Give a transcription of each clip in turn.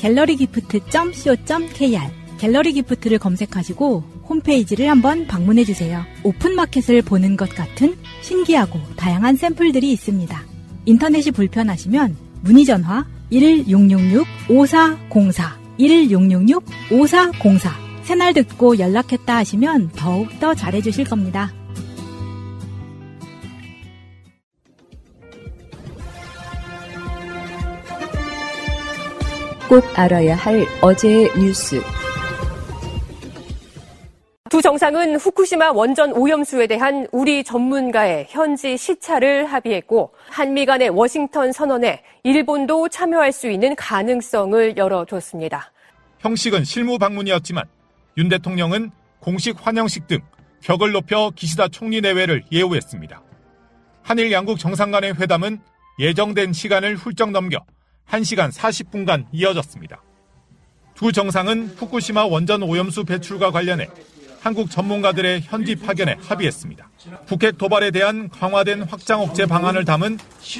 갤러리기프트.co.kr 갤러리 기프트를 검색하시고 홈페이지를 한번 방문해주세요. 오픈마켓을 보는 것 같은 신기하고 다양한 샘플들이 있습니다. 인터넷이 불편하시면 문의전화 1666-5404 1666-5404 새날 듣고 연락했다 하시면 더욱더 잘해주실 겁니다. 꼭 알아야 할 어제의 뉴스. 두 정상은 후쿠시마 원전 오염수에 대한 우리 전문가의 현지 시찰을 합의했고 한미 간의 워싱턴 선언에 일본도 참여할 수 있는 가능성을 열어줬습니다. 형식은 실무 방문이었지만 윤 대통령은 공식 환영식 등 격을 높여 기시다 총리 내외를 예우했습니다. 한일 양국 정상 간의 회담은 예정된 시간을 훌쩍 넘겨 1시간 40분간 이어졌습니다. 두 정상은 후쿠시마 원전 오염수 배출과 관련해 한국 전문가들의 현지 파견에 합의했습니다. 북핵 도발에 대한 강화된 확장 억제 방안을 담은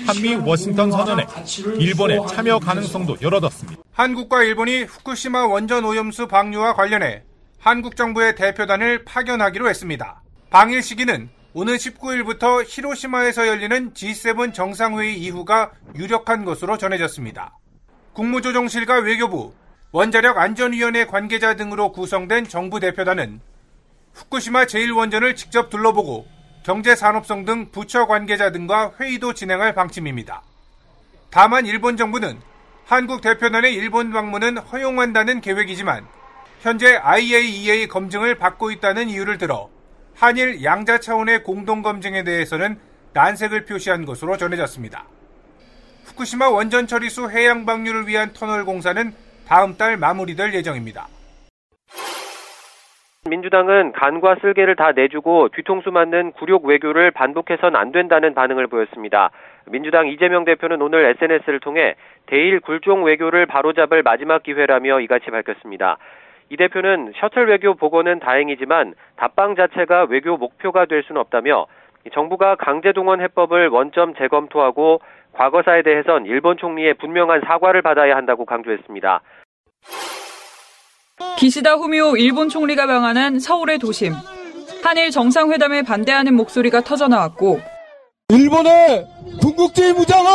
한미 워싱턴 선언에 일본의 참여 가능성도 열어뒀습니다. 한국과 일본이 후쿠시마 원전 오염수 방류와 관련해 한국 정부의 대표단을 파견하기로 했습니다. 방일 시기는 오는 19일부터 히로시마에서 열리는 G7 정상회의 이후가 유력한 것으로 전해졌습니다. 국무조정실과 외교부, 원자력안전위원회 관계자 등으로 구성된 정부 대표단은 후쿠시마 제1원전을 직접 둘러보고 경제산업성 등 부처 관계자 등과 회의도 진행할 방침입니다. 다만 일본 정부는 한국 대표단의 일본 방문은 허용한다는 계획이지만 현재 IAEA 검증을 받고 있다는 이유를 들어 한일 양자 차원의 공동 검증에 대해서는 난색을 표시한 것으로 전해졌습니다. 후쿠시마 원전 처리수 해양 방류를 위한 터널 공사는 다음 달 마무리될 예정입니다. 민주당은 간과 쓸개를 다 내주고 뒤통수 맞는 굴욕 외교를 반복해선 안 된다는 반응을 보였습니다. 민주당 이재명 대표는 오늘 SNS를 통해 대일 굴종 외교를 바로잡을 마지막 기회라며 이같이 밝혔습니다. 이 대표는 셔틀 외교 복원은 다행이지만 답방 자체가 외교 목표가 될 수는 없다며 정부가 강제동원 해법을 원점 재검토하고 과거사에 대해선 일본 총리의 분명한 사과를 받아야 한다고 강조했습니다. 기시다 후미오 일본 총리가 방한한 서울의 도심. 한일 정상회담에 반대하는 목소리가 터져나왔고 일본의 군국주의 무장아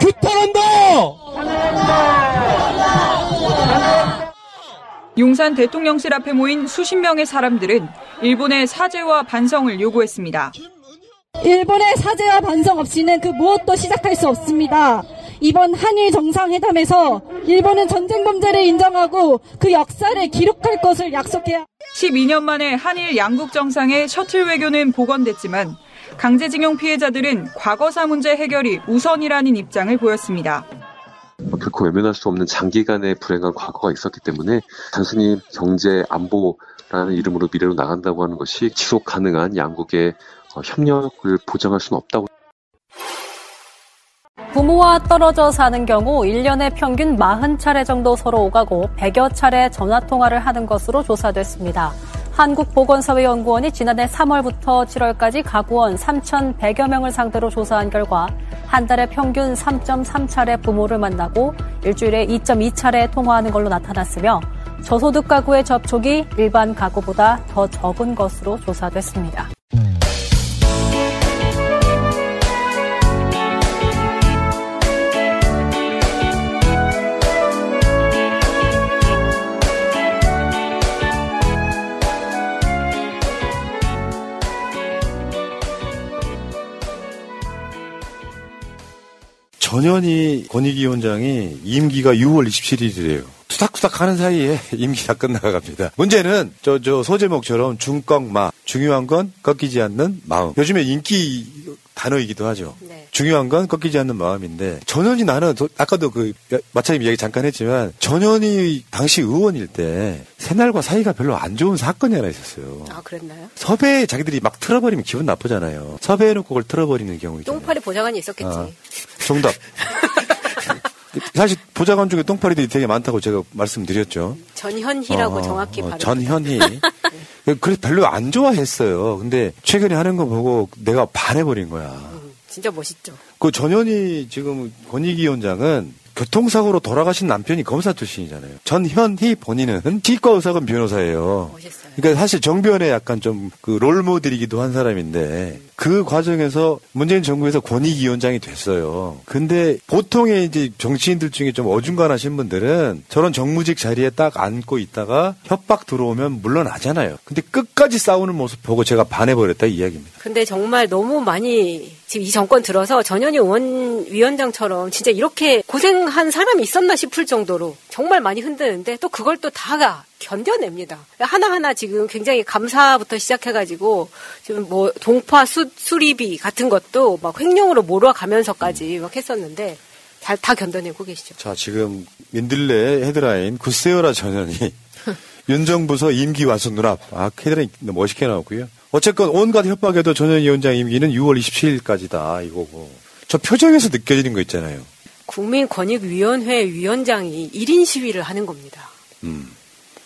규탄한다! 용산 대통령실 앞에 모인 수십 명의 사람들은 일본의 사죄와 반성을 요구했습니다. 일본의 사죄와 반성 없이는 그 무엇도 시작할 수 없습니다. 이번 한일 정상회담에서 일본은 전쟁 범죄를 인정하고 그 역사를 기록할 것을 약속해야. 12년 만에 한일 양국 정상의 셔틀 외교는 복원됐지만 강제징용 피해자들은 과거사 문제 해결이 우선이라는 입장을 보였습니다. 결코 외면할 수 없는 장기간의 불행한 과거가 있었기 때문에 단순히 경제, 안보라는 이름으로 미래로 나간다고 하는 것이 지속 가능한 양국의 협력을 보장할 수는 없다고. 부모와 떨어져 사는 경우 1년에 평균 40차례 정도 서로 오가고 100여 차례 전화통화를 하는 것으로 조사됐습니다. 한국보건사회연구원이 지난해 3월부터 7월까지 가구원 3,100여 명을 상대로 조사한 결과 한 달에 평균 3.3차례 부모를 만나고 일주일에 2.2차례 통화하는 걸로 나타났으며 저소득 가구의 접촉이 일반 가구보다 더 적은 것으로 조사됐습니다. 전현희 권익위원장이 임기가 6월 27일이래요. 투닥투닥 하는 사이에 임기 다 끝나갑니다. 문제는 저 소제목처럼 중꺾마, 중요한 건 꺾이지 않는 마음. 요즘에 인기 단어이기도 하죠. 네. 중요한 건 꺾이지 않는 마음인데, 전현희 나는 아까도 그 마차님 이야기 잠깐 했지만 전현희 당시 의원일 때 새날과 사이가 별로 안 좋은 사건이 하나 있었어요. 아, 그랬나요? 섭외 자기들이 막 틀어버리면 기분 나쁘잖아요. 섭외해놓고 그걸 틀어버리는 경우있잖아요. 똥파리 보좌관이 있었겠지. 아, 정답. 사실 보좌관 중에 똥파리들이 되게 많다고 제가 말씀드렸죠. 전현희라고 정확히 발음. 전현희. 그래서 별로 안 좋아했어요. 근데 최근에 하는 거 보고 내가 반해버린 거야. 진짜 멋있죠. 그 전현희 지금 권익위원장은 교통사고로 돌아가신 남편이 검사 출신이잖아요. 전현희 본인은 치과 의사건 변호사예요. 멋있어요. 그러니까 사실 정변에 약간 좀 그 롤모델이기도 한 사람인데 그 과정에서 문재인 정부에서 권익위원장이 됐어요. 근데 보통의 이제 정치인들 중에 좀 어중간하신 분들은 저런 정무직 자리에 딱 앉고 있다가 협박 들어오면 물러나잖아요. 근데 끝까지 싸우는 모습 보고 제가 반해버렸다 이 이야기입니다. 근데 정말 너무 많이 지금 이 정권 들어서 전현희 위원장처럼 진짜 이렇게 고생한 사람이 있었나 싶을 정도로 정말 많이 흔드는데 또 그걸 또 다가 견뎌냅니다. 하나하나 지금 굉장히 감사부터 시작해가지고 지금 뭐 동파 수리비 같은 것도 막 횡령으로 몰아가면서까지 막 했었는데 다 견뎌내고 계시죠. 자, 지금 민들레 헤드라인 굿세어라 전현희 윤정부서 임기 완수 누락. 아, 헤드라인 멋있게 나왔고요. 어쨌건 온갖 협박에도 전현희 위원장 임기는 6월 27일까지다 이거고. 저 표정에서 느껴지는 거 있잖아요. 국민권익위원회 위원장이 1인 시위를 하는 겁니다.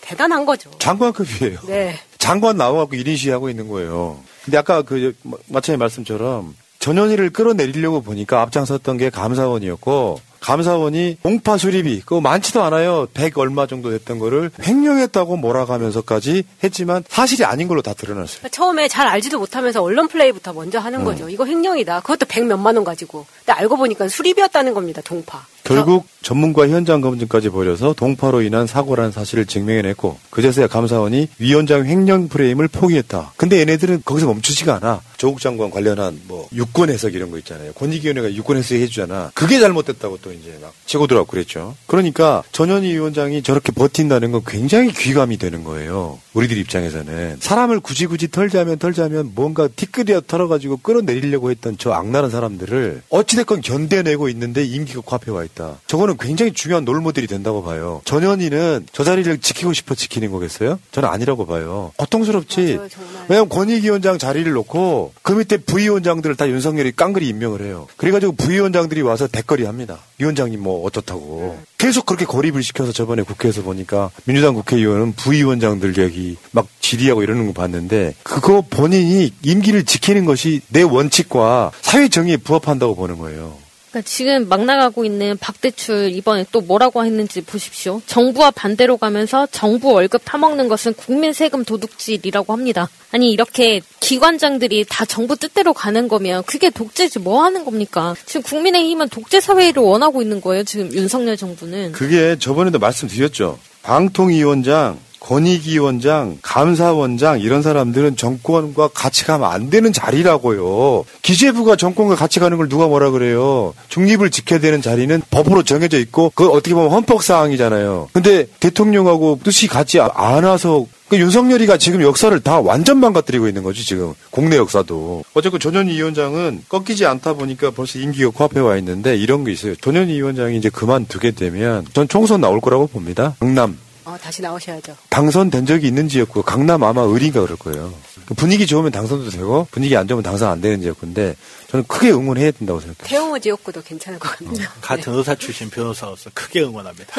대단한 거죠. 장관급이에요. 네. 장관 나와갖고 1인 시위하고 있는 거예요. 근데 아까 그, 마찬가지 말씀처럼 전현희를 끌어내리려고 보니까 앞장섰던 게 감사원이었고, 감사원이 공파 수리비, 그거 많지도 않아요. 100 얼마 정도 됐던 거를 횡령했다고 몰아가면서까지 했지만 사실이 아닌 걸로 다 드러났어요. 그러니까 처음에 잘 알지도 못하면서 언론 플레이부터 먼저 하는 거죠. 이거 횡령이다. 그것도 100 몇만 원 가지고. 근데 알고 보니까 수리비였다는 겁니다. 동파. 결국 전문가 현장 검증까지 벌여서 동파로 인한 사고라는 사실을 증명해냈고 그제서야 감사원이 위원장 횡령 프레임을 포기했다. 근데 얘네들은 거기서 멈추지가 않아. 조국 장관 관련한 뭐 유권 해석 이런 거 있잖아요. 권익위원회가 유권 해석 해주잖아. 그게 잘못됐다고 또 이제 막 치고 들어가고 그랬죠. 그러니까 전현희 위원장이 저렇게 버틴다는 건 굉장히 귀감이 되는 거예요. 우리들 입장에서는. 사람을 굳이 털자면 뭔가 티끌이라 털어가지고 끌어내리려고 했던 저 악랄한 사람들을 어찌됐건 견뎌내고 있는데 임기가 과폐와 있다. 저거는 굉장히 중요한 롤모델이 된다고 봐요. 전현희는 저 자리를 지키고 싶어 지키는 거겠어요? 저는 아니라고 봐요. 고통스럽지. 맞아요, 왜냐면 권익위원장 자리를 놓고 그 밑에 부위원장들을 다 윤석열이 깡그리 임명을 해요. 그래가지고 부위원장들이 와서 댓거리 합니다. 위원장님 뭐 어떻다고. 계속 그렇게 거립을 시켜서 저번에 국회에서 보니까 민주당 국회의원은 부위원장들 얘기 막 질의하고 이러는 거 봤는데 그거 본인이 임기를 지키는 것이 내 원칙과 사회 정의에 부합한다고 보는 거예요. 그러니까 지금 막 나가고 있는 박대출 이번에 또 뭐라고 했는지 보십시오. 정부와 반대로 가면서 정부 월급 타먹는 것은 국민 세금 도둑질이라고 합니다. 아니 이렇게 기관장들이 다 정부 뜻대로 가는 거면 그게 독재지 뭐 하는 겁니까? 지금 국민의힘은 독재 사회를 원하고 있는 거예요. 지금 윤석열 정부는. 그게 저번에도 말씀드렸죠. 방통위원장, 권익위원장, 감사원장 이런 사람들은 정권과 같이 가면 안 되는 자리라고요. 기재부가 정권과 같이 가는 걸 누가 뭐라 그래요. 중립을 지켜야 되는 자리는 법으로 정해져 있고 그건 어떻게 보면 헌법사항이잖아요. 근데 대통령하고 뜻이 같이 안 와서 그러니까 윤석열이가 지금 역사를 다 완전 망가뜨리고 있는 거지 지금 국내 역사도. 어쨌든 전현희 위원장은 꺾이지 않다 보니까 벌써 임기가 코앞에 와 있는데 이런 게 있어요. 전현희 위원장이 이제 그만두게 되면 전 총선 나올 거라고 봅니다. 강남. 다시 나오셔야죠. 당선된 적이 있는 지역구, 강남 아마 의리인가 그럴 거예요. 분위기 좋으면 당선도 되고 분위기 안 좋으면 당선 안 되는 지역구인데 저는 크게 응원해야 된다고 생각해요. 태용호 지역구도 괜찮을 것 같네요. 같은 의사 출신 변호사로서 크게 응원합니다.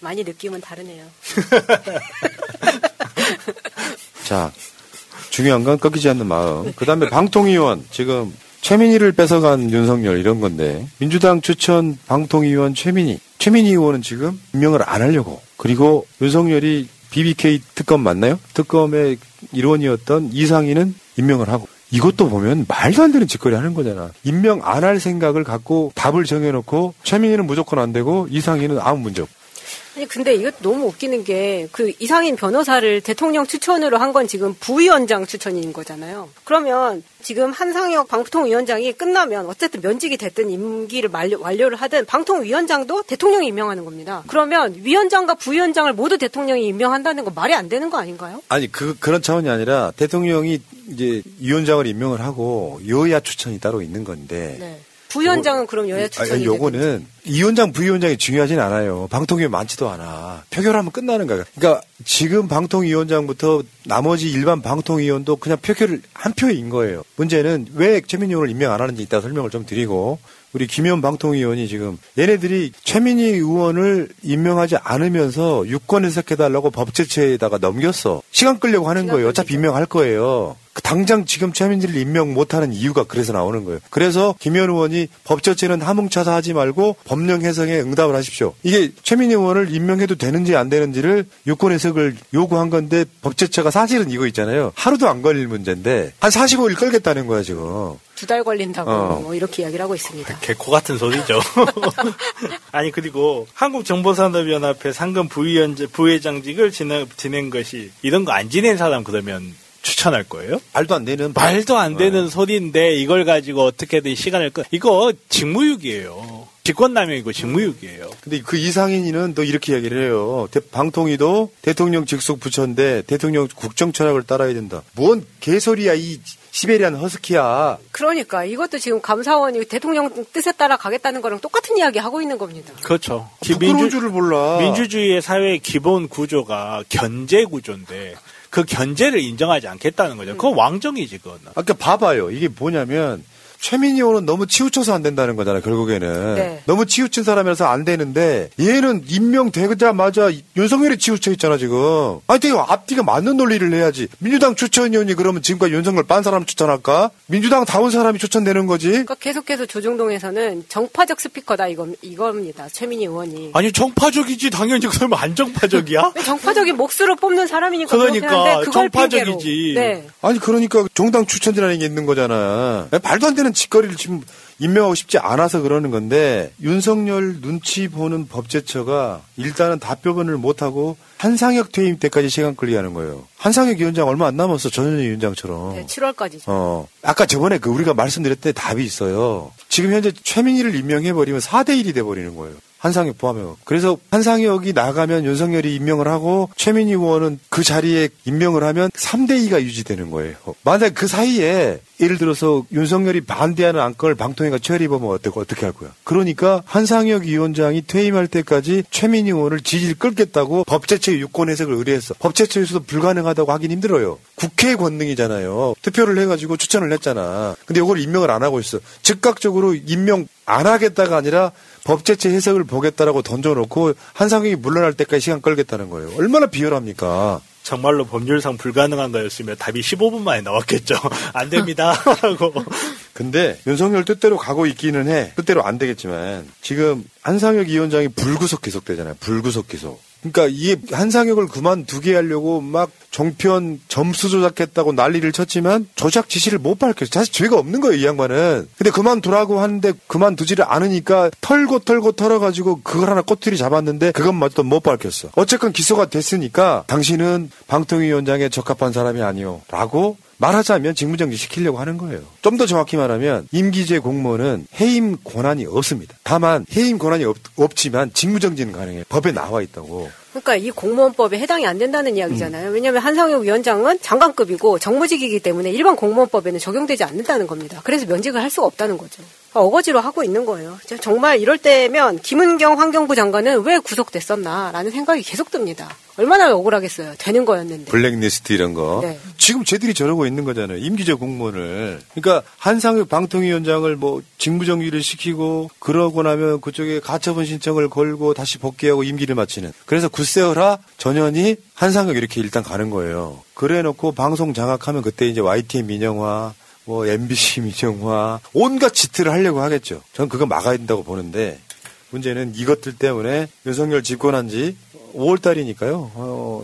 많이 느낌은 다르네요. 자, 중요한 건 꺾이지 않는 마음. 그 다음에 방통위원 지금 최민희를 뺏어간 윤석열 이런 건데 민주당 추천 방통위원 최민희 의원은 지금 임명을 안 하려고. 그리고 윤석열이 BBK 특검 맞나요? 특검의 일원이었던 이상희는 임명을 하고. 이것도 보면 말도 안 되는 짓거리 하는 거잖아. 임명 안 할 생각을 갖고 답을 정해놓고 최민희는 무조건 안 되고 이상희는 아무 문제 없고. 아니 근데 이거 너무 웃기는 게 그 이상인 변호사를 대통령 추천으로 한 건 지금 부위원장 추천인 거잖아요. 그러면 지금 한상혁 방통위원장이 끝나면 어쨌든 면직이 됐든 임기를 완료를 하든 방통위원장도 대통령이 임명하는 겁니다. 그러면 위원장과 부위원장을 모두 대통령이 임명한다는 건 말이 안 되는 거 아닌가요? 아니 그런 차원이 아니라 대통령이 이제 위원장을 임명을 하고 여야 추천이 따로 있는 건데. 네. 부위원장은 그럼 여야 추천이 요거는 위원장 부위원장이 중요하진 않아요. 방통위원 많지도 않아. 표결하면 끝나는 거야. 그러니까 지금 방통위원장부터 나머지 일반 방통위원도 그냥 표결을 한 표인 거예요. 문제는 왜 최민희 의원을 임명 안 하는지 이따 설명을 좀 드리고 우리 김현 방통위원이 지금 얘네들이 최민희 의원을 임명하지 않으면서 유권 해석해달라고 법제처에다가 넘겼어. 시간 끌려고 하는 거예요. 어차피 임명할 거예요. 당장 지금 최민희를 임명 못하는 이유가 그래서 나오는 거예요. 그래서 김현 의원이 법제처는 하뭉쳐서 하지 말고 법령 해석에 응답을 하십시오. 이게 최민희 의원을 임명해도 되는지 안 되는지를 유권 해석을 요구한 건데 법제처가 사실은 이거 있잖아요. 하루도 안 걸릴 문제인데 한 45일 끌겠다는 거야 지금. 두 달 걸린다고 뭐 이렇게 이야기를 하고 있습니다. 개코 같은 소리죠. 아니 그리고 한국정보산업연합회 상금 부회장직을 지낸 것이 이런 거 안 지낸 사람 그러면 추천할 거예요? 말도 안 되는 소리인데 이걸 가지고 어떻게든 시간을 이거 직무유기예요. 직권남용이고 직무유기예요. 근데 그 이상인이는 또 이렇게 이야기를 해요. 방통위도 대통령 직속 부처인데 대통령 국정 철학을 따라야 된다. 뭔 개소리야 이 시베리안 허스키야. 그러니까 이것도 지금 감사원이 대통령 뜻에 따라 가겠다는 거랑 똑같은 이야기 하고 있는 겁니다. 그렇죠. 부끄러운 줄을 몰라. 민주주의의 사회의 기본 구조가 견제 구조인데 그 견제를 인정하지 않겠다는 거죠. 그건 왕정이지 그건. 아까 봐봐요. 이게 뭐냐면 최민희 의원은 너무 치우쳐서 안 된다는 거잖아요. 결국에는. 네. 너무 치우친 사람이라서 안 되는데 얘는 임명되자마자 윤석열이 치우쳐 있잖아 지금. 아니 되게 앞뒤가 맞는 논리를 해야지. 민주당 추천위원이 그러면 지금까지 윤석열 빤 사람 추천할까? 민주당 다운 사람이 추천되는 거지. 그러니까 계속해서 조정동에서는 정파적 스피커다 이겁니다. 최민희 의원이. 아니 정파적이지 당연히. 그럼 안 정파적이야? 정파적인 몫으로 뽑는 사람이니까. 그러니까 정파적이지. 네. 아니 그러니까 정당 추천이라는 게 있는 거잖아. 말도 안 되는 짓거리를 지금 임명하고 싶지 않아서 그러는 건데 윤석열 눈치 보는 법제처가 일단은 답변을 못하고 한상혁 퇴임 때까지 시간 끌리하는 거예요. 한상혁 위원장 얼마 안 남았어. 전현희 위원장처럼. 네, 7월까지죠. 아까 저번에 그 우리가 말씀드렸던 답이 있어요. 지금 현재 최민희를 임명해버리면 4대1이 돼버리는 거예요. 한상혁 포함해요. 그래서 한상혁이 나가면 윤석열이 임명을 하고 최민희 의원은 그 자리에 임명을 하면 3대2가 유지되는 거예요. 만약 그 사이에 예를 들어서 윤석열이 반대하는 안건을 방통위가 처리해보면 어떻게 할 거야. 그러니까 한상혁 위원장이 퇴임할 때까지 최민희 의원을 지지를 끌겠다고 법제처의 유권 해석을 의뢰했어. 법제처에서도 불가능하다고 하긴 힘들어요. 국회의 권능이잖아요. 투표를 해가지고 추천을 했잖아. 근데 이걸 임명을 안 하고 있어. 즉각적으로 임명 안 하겠다가 아니라 법제처 해석을 보겠다라고 던져놓고 한상혁이 물러날 때까지 시간 끌겠다는 거예요. 얼마나 비열합니까? 정말로 법률상 불가능한 거였으면 답이 15분 만에 나왔겠죠. 안 됩니다. 하고. 근데 윤석열 뜻대로 가고 있기는 해. 뜻대로 안 되겠지만 지금 한상혁 위원장이 불구속 계속되잖아요. 불구속 계속. 그러니까 이게 한상혁을 그만두게 하려고 막 정편 점수 조작했다고 난리를 쳤지만 조작 지시를 못 밝혔어요. 사실 죄가 없는 거예요, 이 양반은. 근데 그만두라고 하는데 그만두지를 않으니까 털고 털어가지고 그걸 하나 꼬투리 잡았는데 그것마저도 못 밝혔어. 어쨌건 기소가 됐으니까 당신은 방통위원장에 적합한 사람이 아니오 라고 말하자면 직무정지 시키려고 하는 거예요. 좀 더 정확히 말하면 임기제 공무원은 해임 권한이 없습니다. 다만 해임 권한이 없지만 직무정지는 가능해요. 법에 나와 있다고. 그러니까 이 공무원법에 해당이 안 된다는 이야기잖아요. 왜냐하면 한상혁 위원장은 장관급이고 정무직이기 때문에 일반 공무원법에는 적용되지 않는다는 겁니다. 그래서 면직을 할 수가 없다는 거죠. 어거지로 하고 있는 거예요. 정말 이럴 때면 김은경 환경부 장관은 왜 구속됐었나라는 생각이 계속 듭니다. 얼마나 억울하겠어요. 되는 거였는데. 블랙리스트 이런 거. 네. 지금 쟤들이 저러고 있는 거잖아요. 임기제 공무원을. 그러니까 한상혁 방통위원장을 뭐 직무정지를 시키고 그러고 나면 그쪽에 가처분 신청을 걸고 다시 복귀하고 임기를 마치는. 그래서 굿세어라 전현희 한상혁 이렇게 일단 가는 거예요. 그래놓고 방송 장악하면 그때 이제 YTN 민영화. 뭐 MBC 민영화 온갖 짓들을 하려고 하겠죠. 저는 그거 막아야 된다고 보는데 문제는 이것들 때문에 윤석열 집권한 지 5월달이니까요.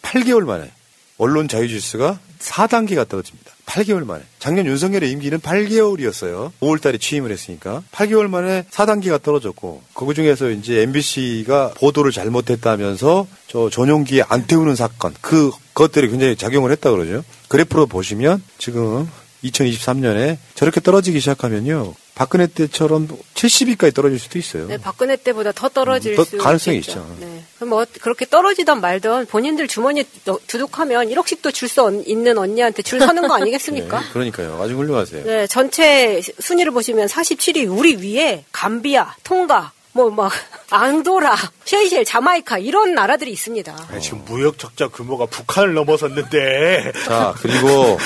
8개월 만에 언론 자유지수가 4단계 갔다 떨어집니다. 8개월 만에. 작년 윤석열의 임기는 8개월이었어요. 5월달에 취임을 했으니까. 8개월 만에 4단계가 떨어졌고 그 중에서 이제 MBC가 보도를 잘못했다면서 저 전용기에 안 태우는 사건 그것들이 굉장히 작용을 했다 그러죠. 그래프로 보시면 지금 2023년에 저렇게 떨어지기 시작하면요. 박근혜 때처럼 70위까지 떨어질 수도 있어요. 네, 박근혜 때보다 더 떨어질 수 있죠. 가능성이 있죠. 네. 뭐 그렇게 떨어지던 말든 본인들 주머니 두둑하면 1억씩도 줄 수 있는 언니한테 줄 서는 거 아니겠습니까? 네, 그러니까요. 아주 훌륭하세요. 네, 전체 순위를 보시면 47위 우리 위에 감비아, 통가, 뭐 막 앙도라, 셰이셸, 자마이카 이런 나라들이 있습니다. 아니, 지금 무역 적자 규모가 북한을 넘어섰는데. 자, 그리고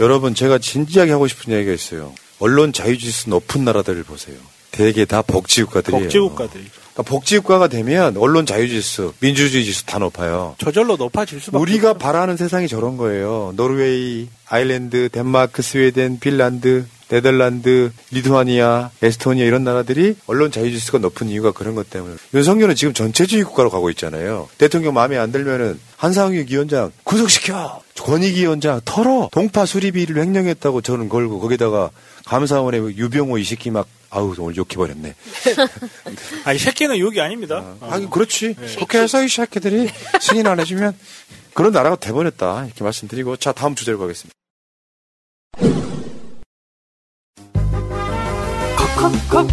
여러분 제가 진지하게 하고 싶은 이야기가 있어요. 언론 자유지수 높은 나라들을 보세요. 대개 다 복지국가들이에요. 복지국가들이죠. 그러니까 복지국가가 되면 언론 자유지수, 민주주의 지수 다 높아요. 저절로 높아질 수밖에. 우리가 바라는 세상이 저런 거예요. 노르웨이, 아일랜드, 덴마크, 스웨덴, 핀란드, 네덜란드, 리투아니아, 에스토니아 이런 나라들이 언론 자유지수가 높은 이유가 그런 것 때문에. 윤석열은 지금 전체주의 국가로 가고 있잖아요. 대통령 마음에 안 들면은 한상혁 위원장 구속시켜, 권익위 위원장 털어, 동파 수리비를 횡령했다고 저는 걸고 거기다가 감사원의 유병호 이 새끼 막 아우 오늘 욕해버렸네. 아, 이 새끼는 욕이 아닙니다. 아니 그렇지. 국회에서 이 새끼들이 승인 안 해주면 그런 나라가 돼버렸다 이렇게 말씀드리고 자 다음 주제로 가겠습니다.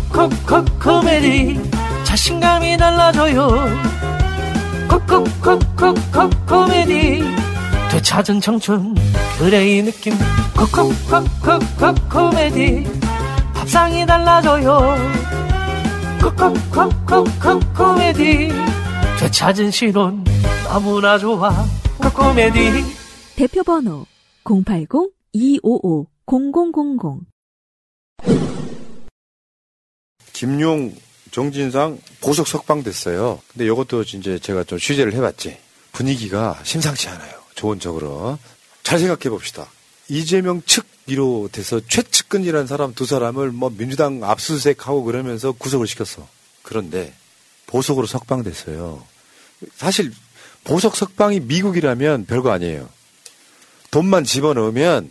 콕콕콕콕콕 코미디 자신감이 달라져요. 콕콕콕콕콕 코미디 되찾은 청춘 그래 이 느낌. 콕콕콕콕콕 코미디 밥상이 달라져요. 콕콕콕콕콕 코미디 되찾은 실온 너무나 좋아. 코미디 대표번호 080-255-0000 김용, 정진상 보석 석방됐어요. 근데 이것도 이제 제가 좀 취재를 해봤지. 분위기가 심상치 않아요. 조언적으로. 잘 생각해봅시다. 이재명 측위로 돼서 최측근이라는 사람 두 사람을 뭐 민주당 압수수색하고 그러면서 구속을 시켰어. 그런데 보석으로 석방됐어요. 사실 보석 석방이 미국이라면 별거 아니에요. 돈만 집어넣으면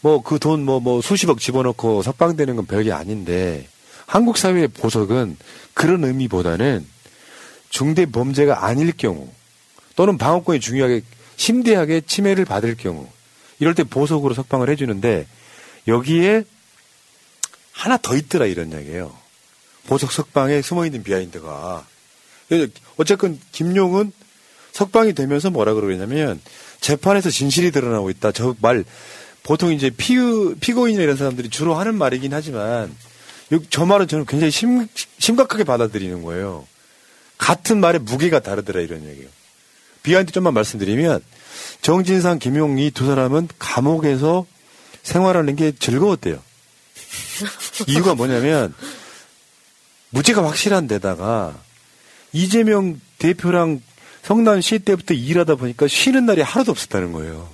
뭐 그 돈 뭐 수십억 집어넣고 석방되는 건 별게 아닌데 한국 사회의 보석은 그런 의미보다는 중대 범죄가 아닐 경우 또는 방어권이 중요하게 심대하게 침해를 받을 경우 이럴 때 보석으로 석방을 해주는데 여기에 하나 더 있더라 이런 이야기예요. 보석 석방에 숨어있는 비하인드가. 어쨌건 김용은 석방이 되면서 뭐라 그러냐면 재판에서 진실이 드러나고 있다. 저 말 보통 이제 피고인이나 이런 사람들이 주로 하는 말이긴 하지만 저 말은 저는 굉장히 심각하게 받아들이는 거예요. 같은 말의 무게가 다르더라 이런 얘기예요. 비하인드 좀만 말씀드리면 정진상, 김용 이 두 사람은 감옥에서 생활하는 게 즐거웠대요. 이유가 뭐냐면 무죄가 확실한 데다가 이재명 대표랑 성남시 때부터 일하다 보니까 쉬는 날이 하루도 없었다는 거예요.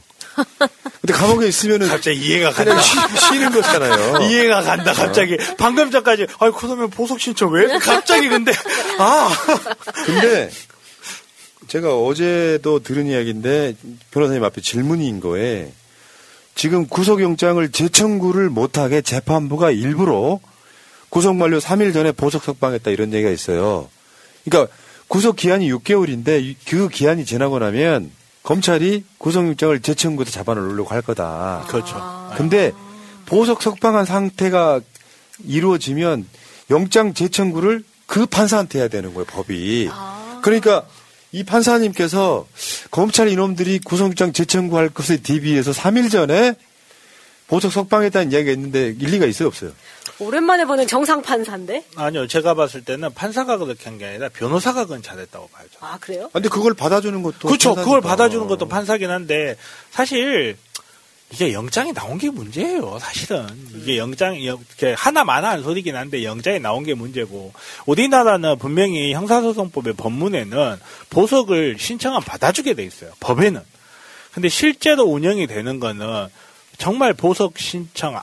근데 감옥에 있으면은. 갑자기 이해가 간다. 쉬는 거잖아요. 이해가 간다, 갑자기. 방금 전까지, 아이, 그러면 보석 신청 왜? 갑자기 근데, 아! 근데, 제가 어제도 들은 이야기인데, 변호사님 앞에 질문인 거에, 지금 구속영장을 재청구를 못하게 재판부가 일부러 구속만료 3일 전에 보석 석방했다 이런 얘기가 있어요. 그러니까, 구속기한이 6개월인데, 그 기한이 지나고 나면, 검찰이 구속영장을 재청구해서 잡아를 놓으려고 할 거다. 그렇죠. 근데 보석 석방한 상태가 이루어지면 영장 재청구를 그 판사한테 해야 되는 거예요, 법이. 그러니까 이 판사님께서 검찰 이놈들이 구속영장 재청구할 것에 대비해서 3일 전에 보석 석방했다는 이야기가 있는데 일리가 있어요, 없어요? 오랜만에 보는 정상 판사인데? 아니요. 제가 봤을 때는 판사가 그렇게 한 게 아니라 변호사가 그건 잘했다고 봐요. 저는. 아, 그래요? 근데 그걸 받아주는 것도. 그렇죠. 판사니까. 그걸 받아주는 것도 판사긴 한데 사실 이게 영장이 나온 게 문제예요. 사실은. 이게 이렇게 하나만한 소리긴 한데 영장이 나온 게 문제고 우리 나라는 분명히 형사소송법의 법문에는 보석을 신청하면 받아주게 돼 있어요. 법에는. 근데 실제로 운영이 되는 거는 정말 보석 신청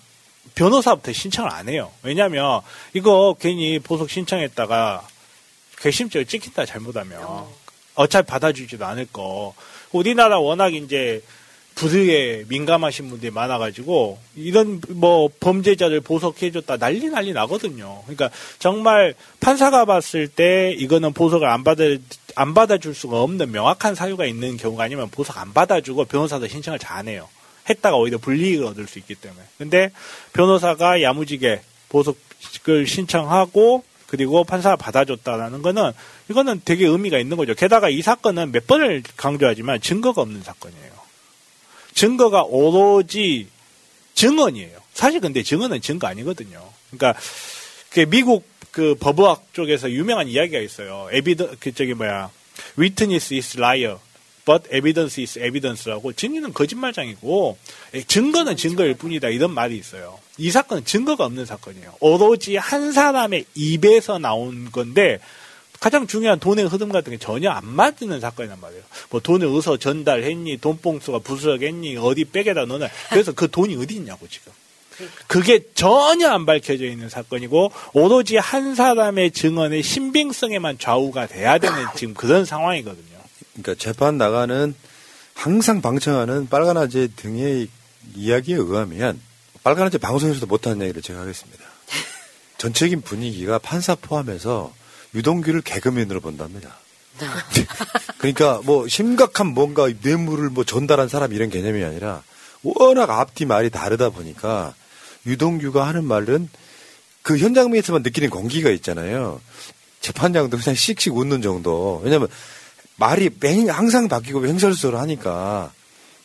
변호사부터 신청을 안 해요. 왜냐면, 이거 괜히 보석 신청했다가 괘씸죄를 찍힌다, 잘못하면. 어차피 받아주지도 않을 거. 우리나라 워낙 이제 부득에 민감하신 분들이 많아가지고, 이런 뭐 범죄자를 보석해줬다 난리 나거든요. 그러니까 정말 판사가 봤을 때 이거는 보석을 안 받아줄 수가 없는 명확한 사유가 있는 경우가 아니면 보석 안 받아주고 변호사도 신청을 잘 안 해요. 했다가 오히려 불이익을 얻을 수 있기 때문에. 근데 변호사가 야무지게 보석을 신청하고 그리고 판사가 받아줬다라는 거는 이거는 되게 의미가 있는 거죠. 게다가 이 사건은 몇 번을 강조하지만 증거가 없는 사건이에요. 증거가 오로지 증언이에요. 사실 근데 증언은 증거 아니거든요. 그러니까 미국 그 법의학 쪽에서 유명한 이야기가 있어요. Witness is liar, but evidence is evidence라고 증인은 거짓말장이고 증거는 증거일 뿐이다 이런 말이 있어요. 이 사건은 증거가 없는 사건이에요. 오로지 한 사람의 입에서 나온 건데 가장 중요한 돈의 흐름 같은 게 전혀 안 맞는 사건이란 말이에요. 뭐 돈을 어디서 전달했니, 돈봉투가 부스럭했니, 어디 백에다 넣나. 그래서 그 돈이 어디 있냐고 지금. 그게 전혀 안 밝혀져 있는 사건이고 오로지 한 사람의 증언의 신빙성에만 좌우가 돼야 되는 지금 그런 상황이거든요. 그러니까 재판 나가는 항상 방청하는 빨간아재 등의 이야기에 의하면 빨간아재 방송에서도 못하는 얘기를 제가 하겠습니다. 전체적인 분위기가 판사 포함해서 유동규를 개그맨으로 본답니다. 그러니까 뭐 심각한 뭔가 뇌물을 뭐 전달한 사람 이런 개념이 아니라 워낙 앞뒤 말이 다르다 보니까 유동규가 하는 말은 그 현장에서만 느끼는 공기가 있잖아요. 재판장도 그냥 씩씩 웃는 정도. 왜냐하면 말이 항상 바뀌고 횡설수설을 하니까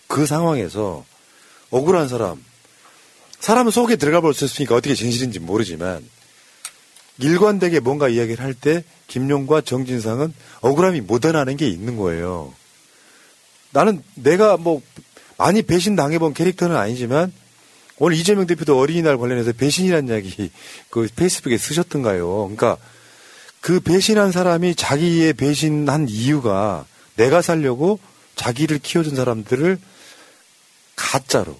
그 상황에서 억울한 사람은 속에 들어가 볼 수 있으니까 어떻게 진실인지 모르지만 일관되게 뭔가 이야기를 할 때 김용과 정진상은 억울함이 묻어나는 게 있는 거예요. 나는 내가 뭐 많이 배신당해본 캐릭터는 아니지만 오늘 이재명 대표도 어린이날 관련해서 배신이라는 이야기 그 페이스북에 쓰셨던가요. 그러니까 그 배신한 사람이 자기의 배신한 이유가 내가 살려고 자기를 키워준 사람들을 가짜로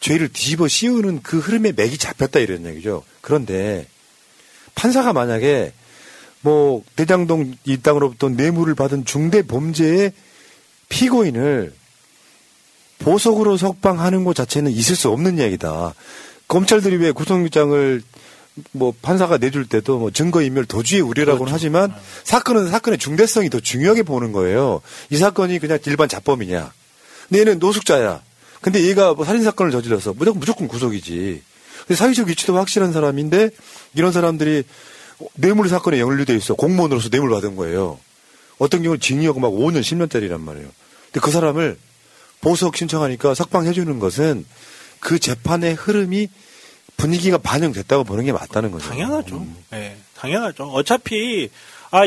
죄를 뒤집어 씌우는 그 흐름에 맥이 잡혔다 이런 얘기죠. 그런데 판사가 만약에 뭐 대장동 이 땅으로부터 뇌물을 받은 중대 범죄의 피고인을 보석으로 석방하는 것 자체는 있을 수 없는 이야기다. 검찰들이 왜 구속영장을 뭐 판사가 내줄 때도 뭐 증거인멸 도주의 우려라고는 그렇죠. 하지만 사건은 사건의 중대성이 더 중요하게 보는 거예요. 이 사건이 그냥 일반 잡범이냐. 근데 얘는 노숙자야. 근데 얘가 뭐 살인사건을 저질러서 무조건 구속이지. 근데 사회적 위치도 확실한 사람인데 이런 사람들이 뇌물 사건에 연루돼 있어. 공무원으로서 뇌물 받은 거예요. 어떤 경우는 징역 막 5년, 10년짜리란 말이에요. 근데 그 사람을 보석 신청하니까 석방해주는 것은 그 재판의 흐름이 분위기가 반영됐다고 보는 게 맞다는 거죠. 당연하죠. 네, 당연하죠. 어차피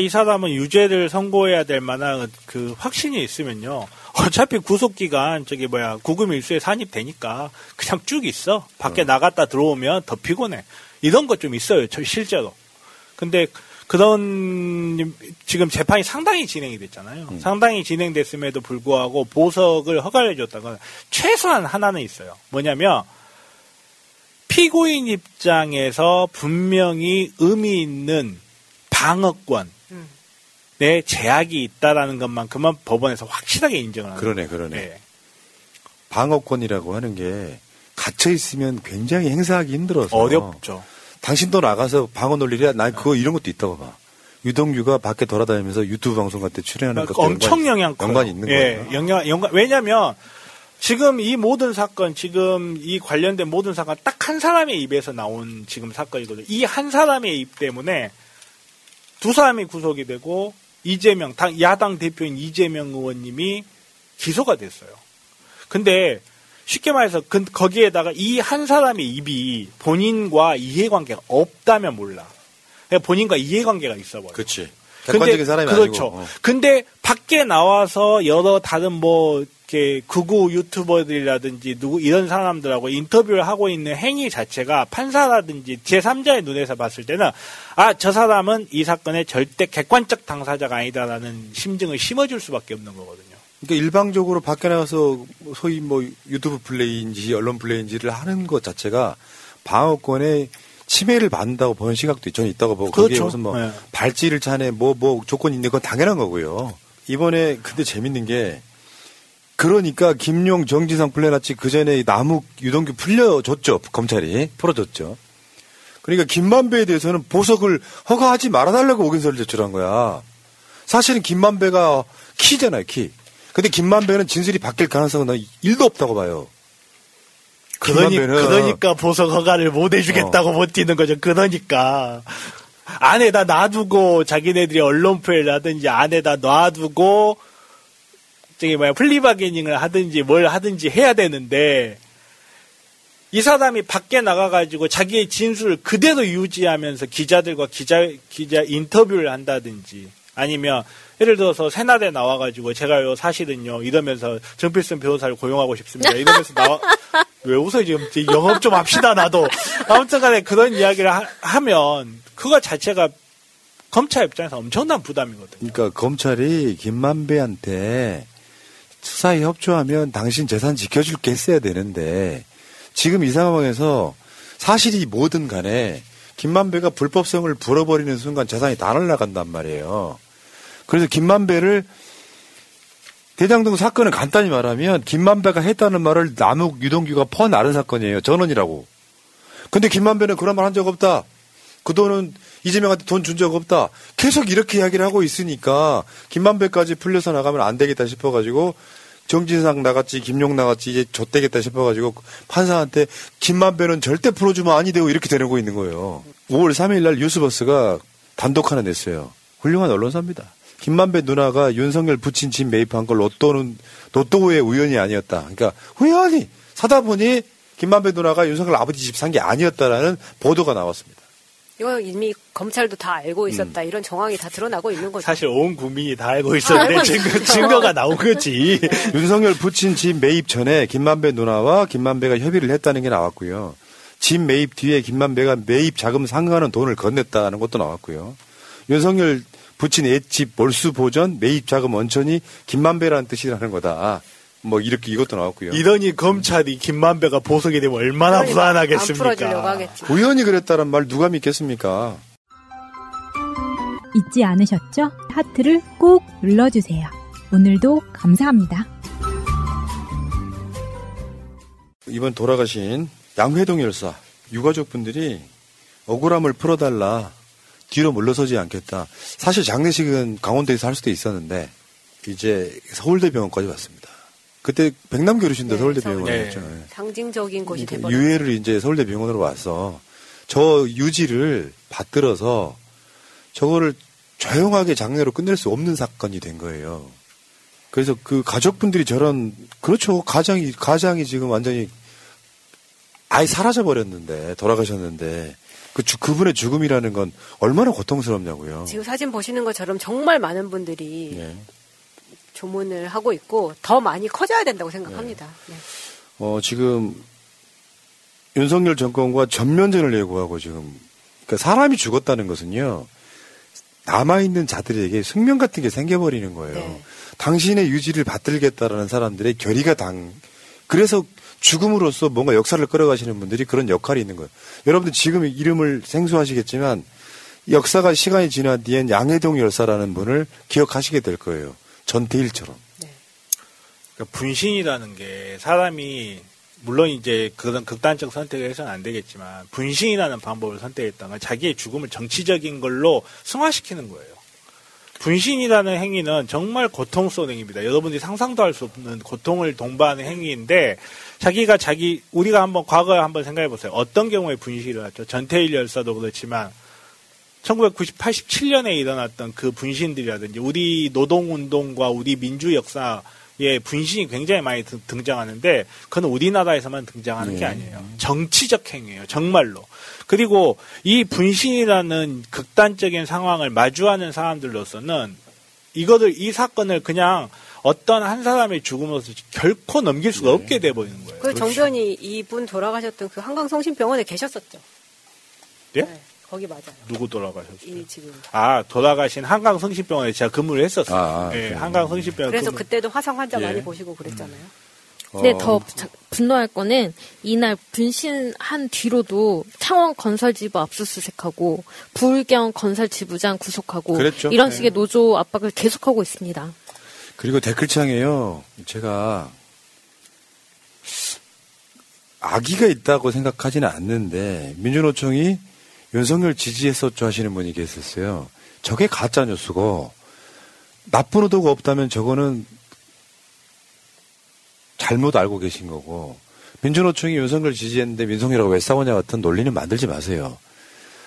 이 사람은 유죄를 선고해야 될 만한 그 확신이 있으면요. 어차피 구속기간 구금일수에 산입되니까 그냥 쭉 있어. 밖에 나갔다 들어오면 더 피곤해. 이런 것 좀 있어요. 실제로. 근데 그런 지금 재판이 상당히 진행이 됐잖아요. 상당히 진행됐음에도 불구하고 보석을 허가해줬다는 건 최소한 하나는 있어요. 뭐냐면 피고인 입장에서 분명히 의미 있는 방어권에 제약이 있다라는 것만큼은 법원에서 확실하게 인정을 하는 거예요. 그러네. 네. 방어권이라고 하는 게 갇혀 있으면 굉장히 행사하기 힘들어서 어렵죠. 당신도 나가서 방어 논리야. 난 그거 이런 것도 있다고 봐. 유동규가 밖에 돌아다니면서 유튜브 방송 같은 출연하는 것도 엄청 연관이 있는 거예요. 예, 연관. 왜냐하면 지금 이 모든 사건, 지금 이 관련된 모든 사건 딱 한 사람의 입에서 나온 지금 사건이거든요. 이 한 사람의 입 때문에 두 사람이 구속이 되고 이재명 야당 대표인 이재명 의원님이 기소가 됐어요. 근데 쉽게 말해서 거기에다가 이 한 사람의 입이 본인과 이해관계가 없다면 몰라. 본인과 이해관계가 있어버려. 그렇지. 객관적인 사람이 아니고. 그렇죠. 근데 밖에 나와서 여러 다른 뭐 이렇게 극우 유튜버들이라든지 누구 이런 사람들하고 인터뷰를 하고 있는 행위 자체가 판사라든지 제3자의 눈에서 봤을 때는 저 사람은 이 사건의 절대 객관적 당사자가 아니다라는 심증을 심어줄 수밖에 없는 거거든요. 그러니까 일방적으로 밖에 나가서 소위 뭐 유튜브 플레이인지 언론 플레이인지를 하는 것 자체가 방어권의 침해를 받는다고 보는 시각도 저는 있다고 보고 그게 그렇죠. 무슨 뭐 네. 발찌를 차네 뭐 조건이 있는 건 당연한 거고요. 이번에 근데 재밌는 게 그러니까 김용 정진상 플레나치 그 전에 남욱 유동규 풀려줬죠. 검찰이 풀어줬죠. 그러니까 김만배에 대해서는 보석을 허가하지 말아달라고 의견서를 제출한 거야. 사실은 김만배가 키잖아요. 키. 근데 김만배는 진술이 바뀔 가능성은 1도 없다고 봐요. 그러니까 보석 허가를 못 해주겠다고 버티는 거죠. 그러니까 안에다 놔두고 자기네들이 언론표를 하든지 안에다 놔두고 저기 뭐야 플리바게닝을 하든지 뭘 하든지 해야 되는데 이 사람이 밖에 나가가지고 자기의 진술을 그대로 유지하면서 기자들과 기자 인터뷰를 한다든지 아니면 예를 들어서 새날에 나와가지고 제가요 사실은요 이러면서 정필순 변호사를 고용하고 싶습니다 이러면서 나와 왜 웃어요 지금 영업 좀 합시다 나도 아무튼간에 그런 이야기를 하면 그거 자체가 검찰 입장에서 엄청난 부담이거든요. 그러니까 검찰이 김만배한테 수사에 협조하면 당신 재산 지켜줄게 했어야 되는데 지금 이 상황에서 사실이 뭐든 간에 김만배가 불법성을 불어버리는 순간 재산이 다 날아간단 말이에요. 그래서 김만배를 대장동 사건은 간단히 말하면 김만배가 했다는 말을 남욱, 유동규가 퍼나른 사건이에요. 전원이라고. 근데 김만배는 그런 말 한 적 없다. 그 돈은 이재명한테 돈 준 적 없다. 계속 이렇게 이야기를 하고 있으니까 김만배까지 풀려서 나가면 안 되겠다 싶어가지고 정진상 나갔지, 김용 나갔지, 이제 좆되겠다 싶어가지고 판사한테 김만배는 절대 풀어주면 아니 되고 이렇게 되고 있는 거예요. 5월 3일 날 뉴스버스가 단독 하나 냈어요. 훌륭한 언론사입니다. 김만배 누나가 윤석열 부친 집 매입한 걸 로또의 우연이 아니었다. 그러니까 우연히 사다 보니 김만배 누나가 윤석열 아버지 집 산 게 아니었다라는 보도가 나왔습니다. 이거 이미 검찰도 다 알고 있었다. 이런 정황이 다 드러나고 있는 거죠. 사실 온 국민이 다 알고 있었는데 증거가 나온 거지. 네. 윤석열 부친 집 매입 전에 김만배 누나와 김만배가 협의를 했다는 게 나왔고요. 집 매입 뒤에 김만배가 매입 자금 상가는 돈을 건넸다는 것도 나왔고요. 윤석열 부친 애집 몰수 보전 매입 자금 원천이 김만배라는 뜻이라는 거다. 뭐 이렇게 이것도 나왔고요. 이러니 검찰이 김만배가 보석이 되면 얼마나 불안하겠습니까? 안 풀어주려고 하겠지. 우연히 그랬다는 말 누가 믿겠습니까? 잊지 않으셨죠? 하트를 꼭 눌러주세요. 오늘도 감사합니다. 이번 돌아가신 양회동 열사 유가족분들이 억울함을 풀어달라 뒤로 물러서지 않겠다. 사실 장례식은 강원도에서 할 수도 있었는데 이제 서울대병원까지 왔습니다. 그때 백남교류신데 네, 서울대병원이었죠. 네. 상징적인 곳이 돼버렸어요. 유해를 이제 서울대병원으로 와서 저 유지를 받들어서 저거를 조용하게 장례로 끝낼 수 없는 사건이 된 거예요. 그래서 그 가족분들이 저런 그렇죠. 가장이 지금 완전히 아예 사라져버렸는데 돌아가셨는데 그분의 죽음이라는 건 얼마나 고통스럽냐고요. 지금 사진 보시는 것처럼 정말 많은 분들이 네. 조문을 하고 있고 더 많이 커져야 된다고 생각합니다. 네. 네. 지금 윤석열 정권과 전면전을 예고하고 지금 그러니까 사람이 죽었다는 것은요. 남아있는 자들에게 숙명 같은 게 생겨버리는 거예요. 네. 당신의 유지를 받들겠다라는 사람들의 결의가 그래서 죽음으로써 뭔가 역사를 끌어가시는 분들이 그런 역할이 있는 거예요. 여러분들 지금 이름을 생소하시겠지만 역사가 시간이 지난 뒤엔 양회동 열사라는 분을 기억하시게 될 거예요. 전태일처럼. 네. 그러니까 분신이라는 게 사람이 물론 이제 그런 극단적 선택을 해서는 안 되겠지만 분신이라는 방법을 선택했다면 자기의 죽음을 정치적인 걸로 승화시키는 거예요. 분신이라는 행위는 정말 고통스러운 행위입니다. 여러분들이 상상도 할 수 없는 고통을 동반하는 행위인데 우리가 한번 과거에 한번 생각해 보세요. 어떤 경우에 분신이 일어났죠? 전태일 열사도 그렇지만 1987년에 일어났던 그 분신들이라든지 우리 노동운동과 우리 민주 역사에 분신이 굉장히 많이 등장하는데 그건 우리나라에서만 등장하는 게 아니에요. 정치적 행위예요. 정말로. 그리고 이 분신이라는 극단적인 상황을 마주하는 사람들로서는 이 사건을 그냥 어떤 한 사람의 죽음으로서 결코 넘길 수가 없게 돼버리는 거예요. 그 정변이 이분 돌아가셨던 그 한강성심병원에 계셨었죠. 예? 네? 거기 맞아요. 누구 돌아가셨어요? 지금. 돌아가신 한강성심병원에 제가 근무를 했었어요. 한강성심병원. 그래서 그때도 화상 환자 많이 보시고 그랬잖아요. 근데 더 분노할 거는 이날 분신한 뒤로도 창원 건설지부 압수수색하고 부울경 건설지부장 구속하고 그랬죠. 이런 식의 노조 압박을 계속하고 있습니다. 그리고 댓글창에요. 제가 악의가 있다고 생각하지는 않는데 민주노총이 윤석열 지지했었죠 하시는 분이 계셨어요. 저게 가짜뉴스고 나쁜 의도가 없다면 저거는 잘못 알고 계신 거고 민주노총이 윤석열 지지했는데 민속이라고 왜 싸우냐 같은 논리는 만들지 마세요.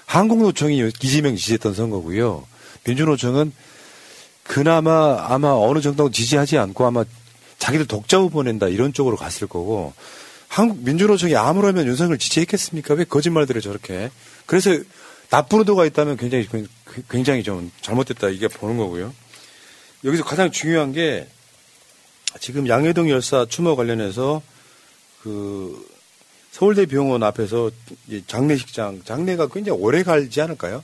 한국노총이 이재명 지지했던 선거고요. 민주노총은 그나마 아마 어느 정도 지지하지 않고 아마 자기들 독자 후보 낸다 이런 쪽으로 갔을 거고, 한국 민주노총이 아무라면 윤석열 지지했겠습니까? 왜 거짓말들을 저렇게. 그래서 나쁜 의도가 있다면 굉장히 좀 잘못됐다 이게 보는 거고요. 여기서 가장 중요한 게 지금 양회동 열사 추모 관련해서 그 서울대 병원 앞에서 장례식장, 장례가 굉장히 오래 갈지 않을까요?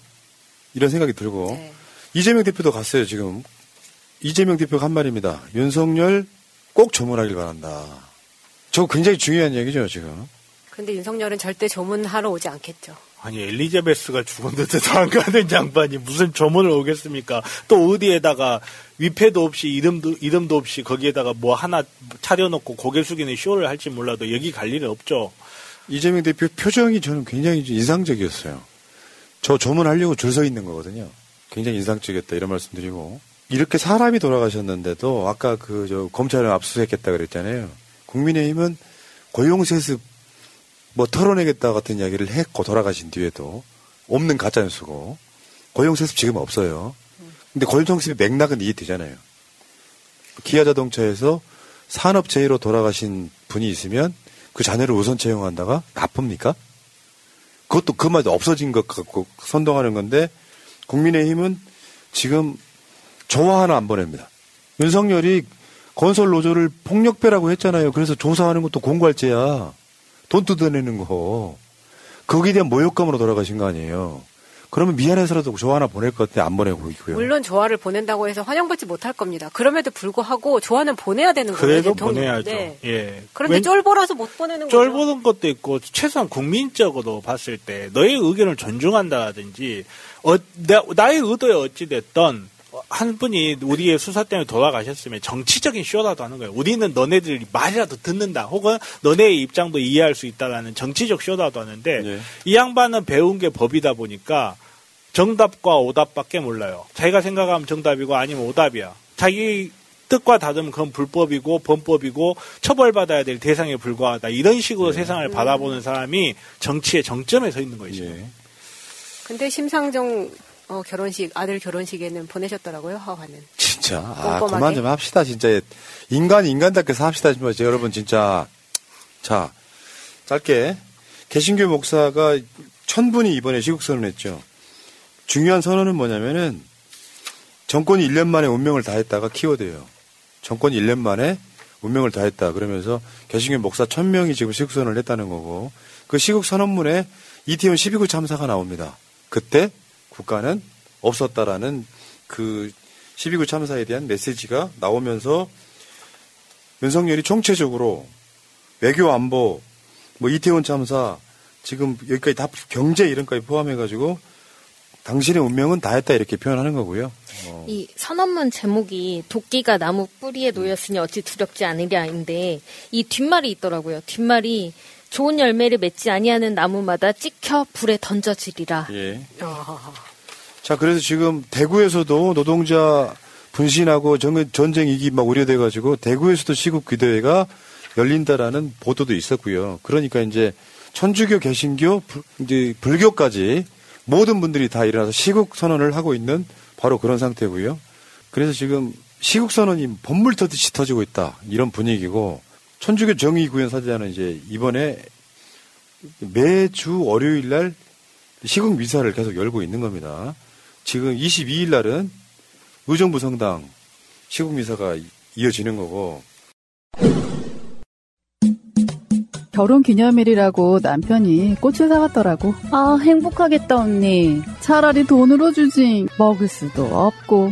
이런 생각이 들고. 네. 이재명 대표도 갔어요, 지금. 이재명 대표가 한 말입니다. 윤석열 꼭 조문하길 바란다. 저거 굉장히 중요한 얘기죠, 지금. 근데 윤석열은 절대 조문하러 오지 않겠죠. 아니, 엘리자베스가 죽었는데도 안 가는 양반이 무슨 조문을 오겠습니까? 또 어디에다가 위패도 없이 이름도 없이 거기에다가 뭐 하나 차려놓고 고개 숙이는 쇼를 할지 몰라도 여기 갈 일은 없죠. 이재명 대표 표정이 저는 굉장히 인상적이었어요. 저 조문하려고 줄 서 있는 거거든요. 굉장히 인상적이었다 이런 말씀 드리고. 이렇게 사람이 돌아가셨는데도 아까 그 저 검찰을 압수수색했다 그랬잖아요. 국민의힘은 고용세습 뭐 털어내겠다 같은 이야기를 했고, 돌아가신 뒤에도 없는 가짜뉴스고, 고용세습 지금 없어요. 근데 고용세습의 맥락은 이해되잖아요. 기아자동차에서 산업재해로 돌아가신 분이 있으면 그 자녀를 우선 채용한다가 나쁩니까? 그것도 그 말도 없어진 것 같고 선동하는 건데, 국민의힘은 지금 조화 하나 안 보냅니다. 윤석열이 건설 노조를 폭력배라고 했잖아요. 그래서 조사하는 것도 공갈죄야. 돈 뜯어내는 거. 거기에 대한 모욕감으로 돌아가신 거 아니에요. 그러면 미안해서라도 조화 하나 보낼 것 같아 안 보내고 있고요. 물론 조화를 보낸다고 해서 환영받지 못할 겁니다. 그럼에도 불구하고 조화는 보내야 되는 거예요. 그래도 보내야죠. 네. 예. 그런데 쫄보라서 못 보내는 거죠. 쫄보는 것도 있고, 최소한 국민적으로 봤을 때 너의 의견을 존중한다든지, 나의 의도에 어찌됐던 한 분이 우리의 수사 때문에 돌아가셨으면 정치적인 쇼라도 하는 거예요. 우리는 너네들이 말이라도 듣는다, 혹은 너네의 입장도 이해할 수 있다라는 정치적 쇼라도 하는데, 네. 이 양반은 배운 게 법이다 보니까 정답과 오답밖에 몰라요. 자기가 생각하면 정답이고 아니면 오답이야. 자기 뜻과 다르면 그건 불법이고 범법이고 처벌받아야 될 대상에 불과하다. 이런 식으로 네. 세상을 바라보는 사람이 정치의 정점에 서 있는 거죠. 네. 근데 심상정 결혼식, 아들 결혼식에는 보내셨더라고요, 화환은. 진짜. 꼼꼼하게. 그만 좀 합시다, 진짜. 인간답게 삽시다, 정말. 여러분, 진짜. 자, 짧게. 개신교 목사가 1000분이 이번에 시국선언했죠. 중요한 선언은 뭐냐면은, 정권이 1년 만에 운명을 다했다가 키워드예요. 정권이 1년 만에 운명을 다했다. 그러면서 개신교 목사 1000명이 지금 시국선언을 했다는 거고, 그 시국선언문에 이태원 12구 참사가 나옵니다. 그때, 국가는 없었다라는 그 12구 참사에 대한 메시지가 나오면서 윤석열이 총체적으로 외교 안보, 뭐 이태원 참사, 지금 여기까지 다 경제 이런 것까지 포함해가지고 당신의 운명은 다 했다 이렇게 표현하는 거고요. 이 선언문 제목이 도끼가 나무 뿌리에 놓였으니 어찌 두렵지 않으랴인데, 이 뒷말이 있더라고요. 뒷말이 좋은 열매를 맺지 아니하는 나무마다 찍혀 불에 던져지리라. 예. 자, 그래서 지금 대구에서도 노동자 분신하고 전쟁 이기 막 우려돼가지고 대구에서도 시국 기도회가 열린다라는 보도도 있었고요. 그러니까 이제 천주교, 개신교, 이제 불교까지 모든 분들이 다 일어나서 시국 선언을 하고 있는 바로 그런 상태고요. 그래서 지금 시국 선언이 범물 터듯이 터지고 있다 이런 분위기고. 천주교 정의구현사제단은 이제 이번에 매주 월요일 날 시국 미사를 계속 열고 있는 겁니다. 지금 22일 날은 의정부 성당 시국 미사가 이어지는 거고. 결혼기념일이라고 남편이 꽃을 사왔더라고. 아, 행복하겠다 언니. 차라리 돈으로 주지. 먹을 수도 없고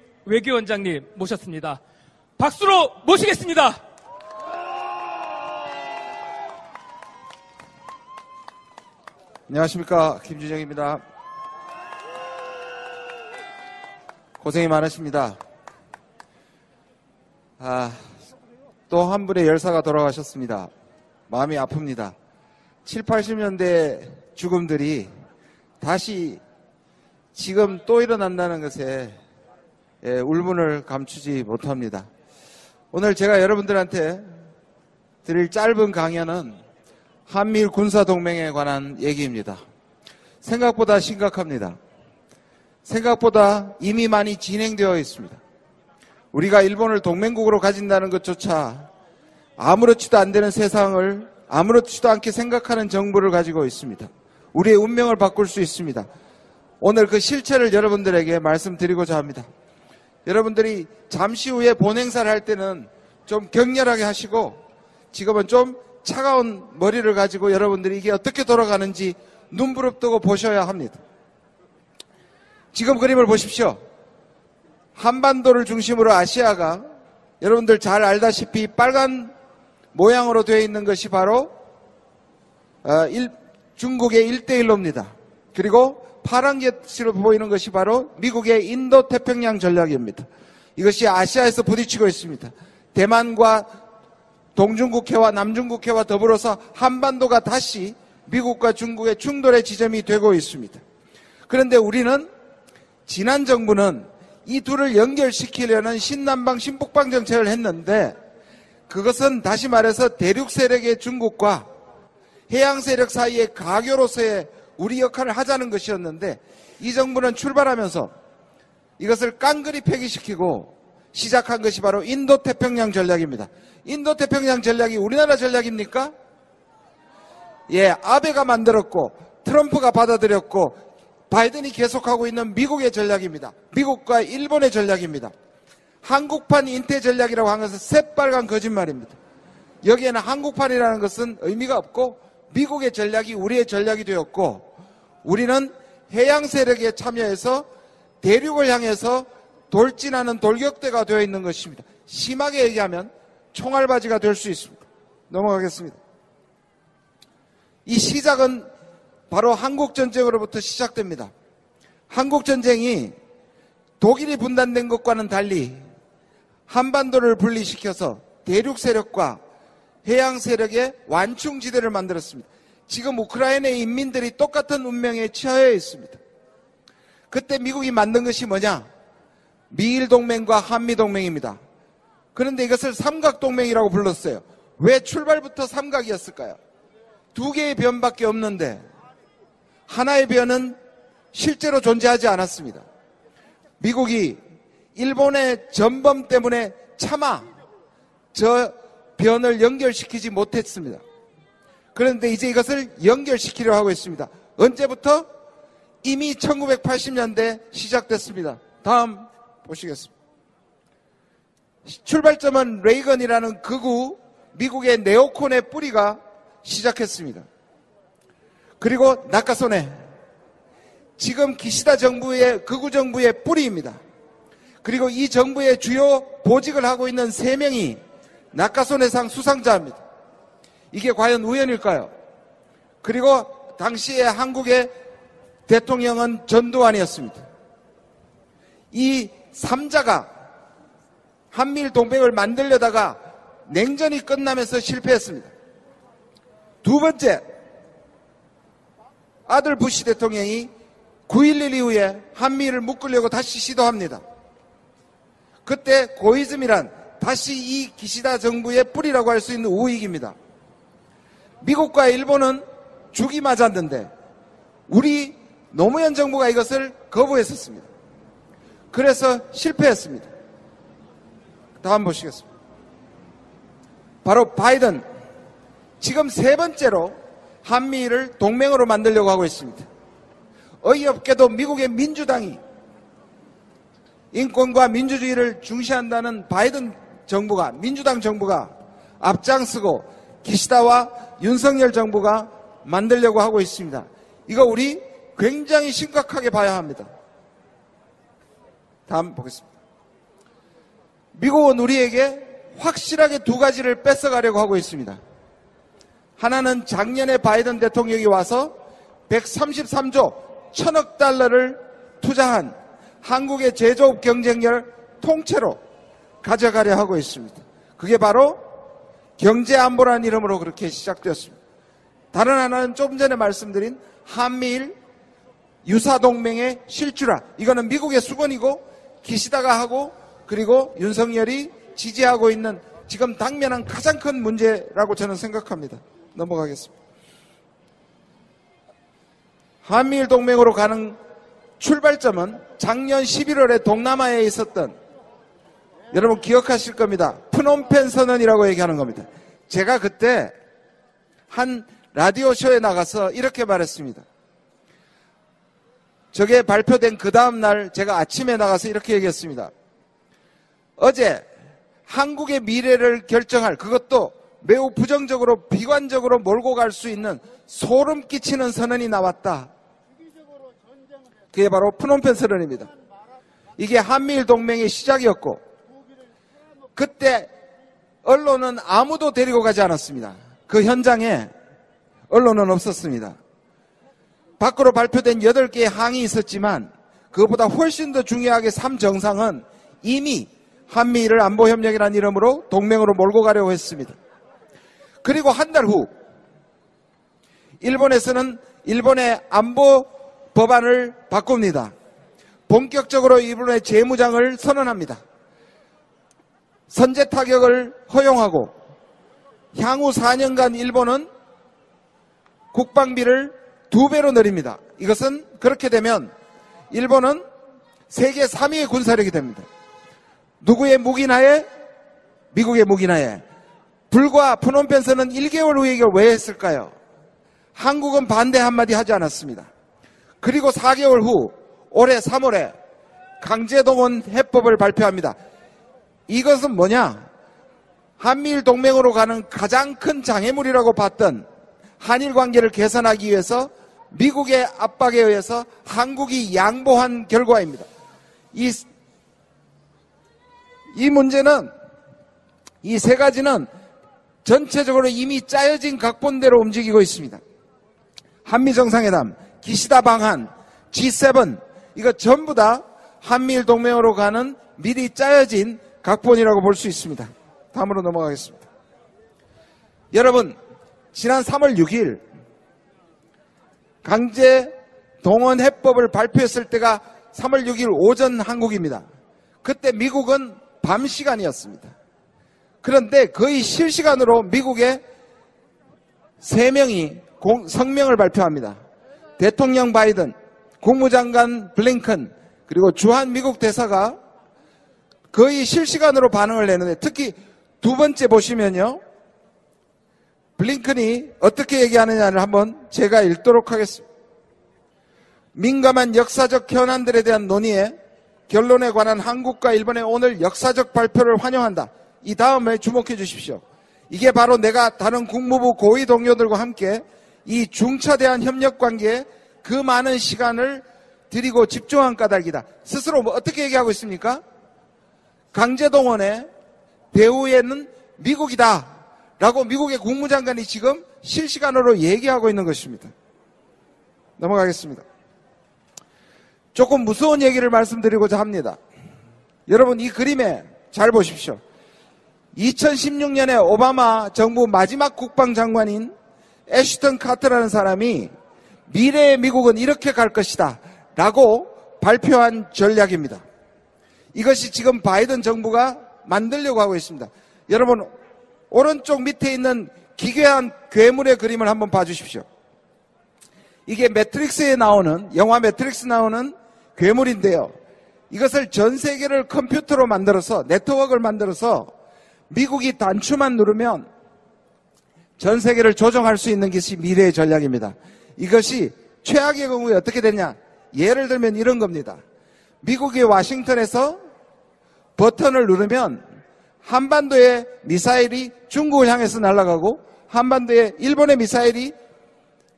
외교원장님 모셨습니다. 박수로 모시겠습니다. 안녕하십니까, 김준형입니다. 고생이 많으십니다. 또 한 분의 열사가 돌아가셨습니다. 마음이 아픕니다. 7, 80년대의 죽음들이 다시 지금 또 일어난다는 것에 울분을 감추지 못합니다. 오늘 제가 여러분들한테 드릴 짧은 강연은 한미일 군사동맹에 관한 얘기입니다. 생각보다 심각합니다. 생각보다 이미 많이 진행되어 있습니다. 우리가 일본을 동맹국으로 가진다는 것조차 아무렇지도 안 되는 세상을 아무렇지도 않게 생각하는 정부를 가지고 있습니다. 우리의 운명을 바꿀 수 있습니다. 오늘 그 실체를 여러분들에게 말씀드리고자 합니다. 여러분들이 잠시 후에 본행사를 할 때는 좀 격렬하게 하시고 지금은 좀 차가운 머리를 가지고 여러분들이 이게 어떻게 돌아가는지 눈부릅뜨고 보셔야 합니다. 지금 그림을 보십시오. 한반도를 중심으로 아시아가 여러분들 잘 알다시피 빨간 모양으로 되어 있는 것이 바로 중국의 1대1로입니다. 그리고 파란 것으로 보이는 것이 바로 미국의 인도 태평양 전략입니다. 이것이 아시아에서 부딪히고 있습니다. 대만과 동중국해와 남중국해와 더불어서 한반도가 다시 미국과 중국의 충돌의 지점이 되고 있습니다. 그런데 우리는 지난 정부는 이 둘을 연결시키려는 신남방 신북방 정책을 했는데 그것은 다시 말해서 대륙 세력의 중국과 해양 세력 사이의 가교로서의 우리 역할을 하자는 것이었는데 이 정부는 출발하면서 이것을 깡그리 폐기시키고 시작한 것이 바로 인도태평양 전략입니다. 인도태평양 전략이 우리나라 전략입니까? 예, 아베가 만들었고 트럼프가 받아들였고 바이든이 계속하고 있는 미국의 전략입니다. 미국과 일본의 전략입니다. 한국판 인태 전략이라고 하는 것은 새빨간 거짓말입니다. 여기에는 한국판이라는 것은 의미가 없고 미국의 전략이 우리의 전략이 되었고 우리는 해양 세력에 참여해서 대륙을 향해서 돌진하는 돌격대가 되어 있는 것입니다. 심하게 얘기하면 총알바지가 될 수 있습니다. 넘어가겠습니다. 이 시작은 바로 한국전쟁으로부터 시작됩니다. 한국전쟁이 독일이 분단된 것과는 달리 한반도를 분리시켜서 대륙 세력과 해양 세력의 완충지대를 만들었습니다. 지금 우크라이나의 인민들이 똑같은 운명에 처해 있습니다. 그때 미국이 만든 것이 뭐냐? 미일동맹과 한미동맹입니다. 그런데 이것을 삼각동맹이라고 불렀어요. 왜 출발부터 삼각이었을까요? 두 개의 변밖에 없는데 하나의 변은 실제로 존재하지 않았습니다. 미국이 일본의 전범 때문에 차마 저 변을 연결시키지 못했습니다. 그런데 이제 이것을 연결시키려 하고 있습니다. 언제부터? 이미 1980년대 시작됐습니다. 다음 보시겠습니다. 출발점은 레이건이라는 극우 미국의 네오콘의 뿌리가 시작했습니다. 그리고 나카소네, 지금 기시다 정부의 극우 정부의 뿌리입니다. 그리고 이 정부의 주요 보직을 하고 있는 3명이 나카소네상 수상자입니다. 이게 과연 우연일까요? 그리고 당시에 한국의 대통령은 전두환이었습니다. 이 3자가 한미일 동맹을 만들려다가 냉전이 끝나면서 실패했습니다. 두 번째, 아들 부시 대통령이 9.11 이후에 한미일을 묶으려고 다시 시도합니다. 그때 고이즘이란 다시 이 기시다 정부의 뿌리라고 할 수 있는 우익입니다. 미국과 일본은 죽이 맞았는데 우리 노무현 정부가 이것을 거부했었습니다. 그래서 실패했습니다. 다음 보시겠습니다. 바로 바이든, 지금 3번째로 한미일을 동맹으로 만들려고 하고 있습니다. 어이없게도 미국의 민주당이 인권과 민주주의를 중시한다는 바이든 정부가, 민주당 정부가 앞장서고 기시다와 윤석열 정부가 만들려고 하고 있습니다. 이거 우리 굉장히 심각하게 봐야 합니다. 다음 보겠습니다. 미국은 우리에게 확실하게 두 가지를 뺏어가려고 하고 있습니다. 하나는 작년에 바이든 대통령이 와서 133조 1000억 달러를 투자한 한국의 제조업 경쟁력을 통째로 가져가려 하고 있습니다. 그게 바로 경제안보라는 이름으로 그렇게 시작되었습니다. 다른 하나는 조금 전에 말씀드린 한미일 유사동맹의 실주라. 이거는 미국의 수건이고 기시다가 하고 그리고 윤석열이 지지하고 있는 지금 당면한 가장 큰 문제라고 저는 생각합니다. 넘어가겠습니다. 한미일 동맹으로 가는 출발점은 작년 11월에 동남아에 있었던, 여러분 기억하실 겁니다, 프놈펜 선언이라고 얘기하는 겁니다. 제가 그때 한 라디오 쇼에 나가서 이렇게 말했습니다. 저게 발표된 그 다음 날 제가 아침에 나가서 이렇게 얘기했습니다. 어제 한국의 미래를 결정할, 그것도 매우 부정적으로 비관적으로 몰고 갈 수 있는 소름 끼치는 선언이 나왔다. 그게 바로 프놈펜 선언입니다. 이게 한미일 동맹의 시작이었고 그때 언론은 아무도 데리고 가지 않았습니다. 그 현장에 언론은 없었습니다. 밖으로 발표된 8개의 항이 있었지만 그것보다 훨씬 더 중요하게 3정상은 이미 한미일 안보협력이라는 이름으로 동맹으로 몰고 가려고 했습니다. 그리고 한 달 후 일본에서는 일본의 안보 법안을 바꿉니다. 본격적으로 일본의 재무장을 선언합니다. 선제 타격을 허용하고 향후 4년간 일본은 국방비를 2배로 늘립니다. 이것은 그렇게 되면 일본은 세계 3위의 군사력이 됩니다. 누구의 묵인하에? 미국의 묵인하에. 불과 프놈펜 선언은 1개월 후에 이걸 왜 했을까요? 한국은 반대 한마디 하지 않았습니다. 그리고 4개월 후 올해 3월에 강제동원 해법을 발표합니다. 이것은 뭐냐? 한미일 동맹으로 가는 가장 큰 장애물이라고 봤던 한일 관계를 개선하기 위해서 미국의 압박에 의해서 한국이 양보한 결과입니다. 이 문제는, 이 세 가지는 전체적으로 이미 짜여진 각본대로 움직이고 있습니다. 한미정상회담, 기시다 방한, G7, 이거 전부 다 한미일 동맹으로 가는 미리 짜여진 각본이라고 볼 수 있습니다. 다음으로 넘어가겠습니다. 여러분, 지난 3월 6일 강제 동원 해법을 발표했을 때가 3월 6일 오전 한국입니다. 그때 미국은 밤 시간이었습니다. 그런데 거의 실시간으로 미국의 3명이 성명을 발표합니다. 대통령 바이든, 국무장관 블링컨, 그리고 주한 미국 대사가 거의 실시간으로 반응을 내는데, 특히 두 번째 보시면요, 블링컨이 어떻게 얘기하느냐를 한번 제가 읽도록 하겠습니다. 민감한 역사적 현안들에 대한 논의에 결론에 관한 한국과 일본의 오늘 역사적 발표를 환영한다. 이 다음에 주목해 주십시오. 이게 바로 내가 다른 국무부 고위 동료들과 함께 이 중차대한 협력관계에 그 많은 시간을 들이고 집중한 까닭이다. 스스로 뭐 어떻게 얘기하고 있습니까? 강제동원의 배후에는 미국이다 라고 미국의 국무장관이 지금 실시간으로 얘기하고 있는 것입니다. 넘어가겠습니다. 조금 무서운 얘기를 말씀드리고자 합니다. 여러분, 이 그림에 잘 보십시오. 2016년에 오바마 정부 마지막 국방장관인 애쉬턴 카터라는 사람이 미래의 미국은 이렇게 갈 것이다 라고 발표한 전략입니다. 이것이 지금 바이든 정부가 만들려고 하고 있습니다. 여러분, 오른쪽 밑에 있는 기괴한 괴물의 그림을 한번 봐주십시오. 이게 매트릭스에 나오는, 영화 매트릭스 나오는 괴물인데요, 이것을 전 세계를 컴퓨터로 만들어서 네트워크를 만들어서 미국이 단추만 누르면 전 세계를 조종할 수 있는 것이 미래의 전략입니다. 이것이 최악의 경우에 어떻게 되냐, 예를 들면 이런 겁니다. 미국이 와싱턴에서 버튼을 누르면 한반도의 미사일이 중국을 향해서 날아가고 한반도의 일본의 미사일이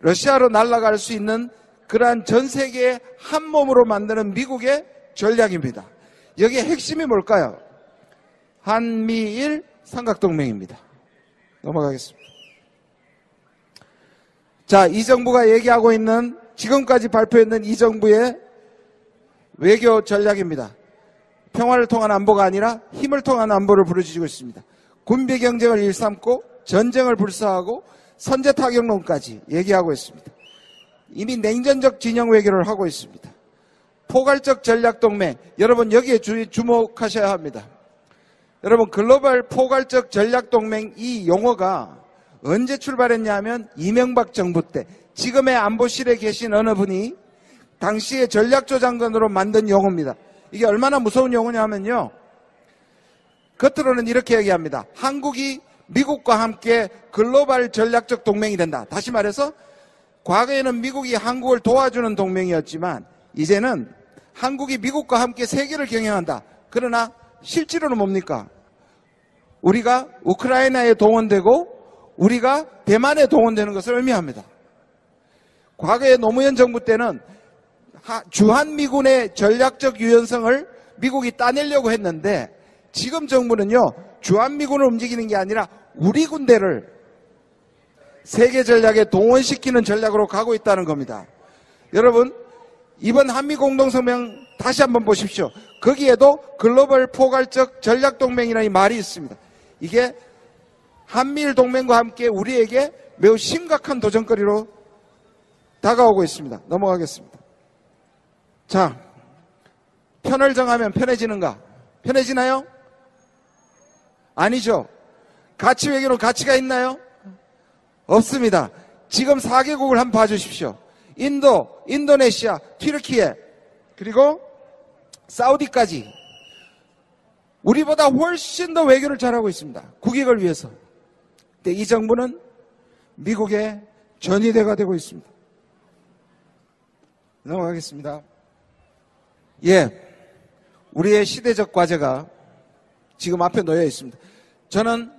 러시아로 날아갈 수 있는 그러한 전 세계의 한 몸으로 만드는 미국의 전략입니다. 여기에 핵심이 뭘까요? 한미일 삼각동맹입니다. 넘어가겠습니다. 자, 이 정부가 얘기하고 있는 지금까지 발표했는 이 정부의 외교 전략입니다. 평화를 통한 안보가 아니라 힘을 통한 안보를 부르짖고 있습니다. 군비 경쟁을 일삼고 전쟁을 불사하고 선제 타격론까지 얘기하고 있습니다. 이미 냉전적 진영 외교를 하고 있습니다. 포괄적 전략 동맹, 여러분 여기에 주목하셔야 합니다. 여러분 글로벌 포괄적 전략 동맹 이 용어가 언제 출발했냐면 이명박 정부 때 지금의 안보실에 계신 어느 분이 당시의 전략조장관으로 만든 용어입니다. 이게 얼마나 무서운 용어냐면요. 겉으로는 이렇게 얘기합니다. 한국이 미국과 함께 글로벌 전략적 동맹이 된다. 다시 말해서 과거에는 미국이 한국을 도와주는 동맹이었지만 이제는 한국이 미국과 함께 세계를 경영한다. 그러나 실제로는 뭡니까? 우리가 우크라이나에 동원되고 우리가 대만에 동원되는 것을 의미합니다. 과거에 노무현 정부 때는 주한미군의 전략적 유연성을 미국이 따내려고 했는데 지금 정부는요. 주한미군을 움직이는 게 아니라 우리 군대를 세계 전략에 동원시키는 전략으로 가고 있다는 겁니다. 여러분 이번 한미공동성명 다시 한번 보십시오. 거기에도 글로벌 포괄적 전략동맹이라는 말이 있습니다. 이게 한미일 동맹과 함께 우리에게 매우 심각한 도전거리로 다가오고 있습니다. 넘어가겠습니다. 자, 편을 정하면 편해지는가? 편해지나요? 아니죠. 가치 외교로 가치가 있나요? 없습니다. 지금 4개국을 한번 봐주십시오. 인도, 인도네시아, 튀르키예, 그리고 사우디까지 우리보다 훨씬 더 외교를 잘하고 있습니다. 국익을 위해서. 근데 이 정부는 미국의 전위대가 되고 있습니다. 넘어가겠습니다. 예, 우리의 시대적 과제가 지금 앞에 놓여 있습니다. 저는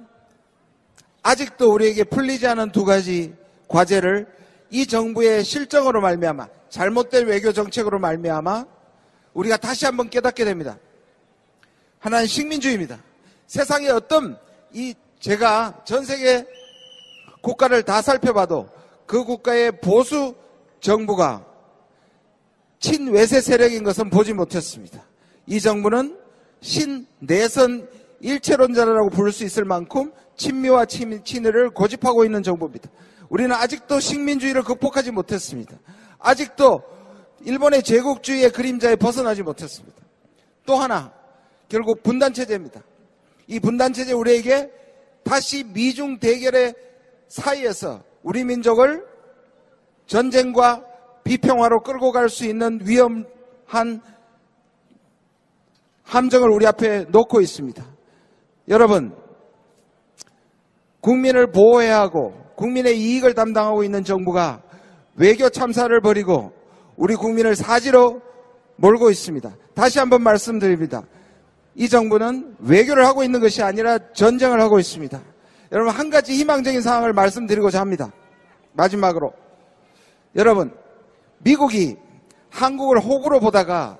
아직도 우리에게 풀리지 않은 두 가지 과제를 이 정부의 실정으로 말미암아 잘못된 외교 정책으로 말미암아 우리가 다시 한번 깨닫게 됩니다. 하나는 식민주의입니다. 세상에 어떤 제가 전 세계 국가를 다 살펴봐도 그 국가의 보수 정부가 친외세 세력인 것은 보지 못했습니다. 이 정부는 신내선 일체론자라고 부를 수 있을 만큼 친미와 친일을 고집하고 있는 정부입니다. 우리는 아직도 식민주의를 극복하지 못했습니다. 아직도 일본의 제국주의의 그림자에 벗어나지 못했습니다. 또 하나, 결국 분단체제입니다. 이 분단체제 우리에게 다시 미중 대결의 사이에서 우리 민족을 전쟁과 비평화로 끌고 갈 수 있는 위험한 함정을 우리 앞에 놓고 있습니다. 여러분, 국민을 보호해야 하고 국민의 이익을 담당하고 있는 정부가 외교 참사를 벌이고 우리 국민을 사지로 몰고 있습니다. 다시 한번 말씀드립니다. 이 정부는 외교를 하고 있는 것이 아니라 전쟁을 하고 있습니다. 여러분 한 가지 희망적인 사항을 말씀드리고자 합니다. 마지막으로 여러분 미국이 한국을 호구로 보다가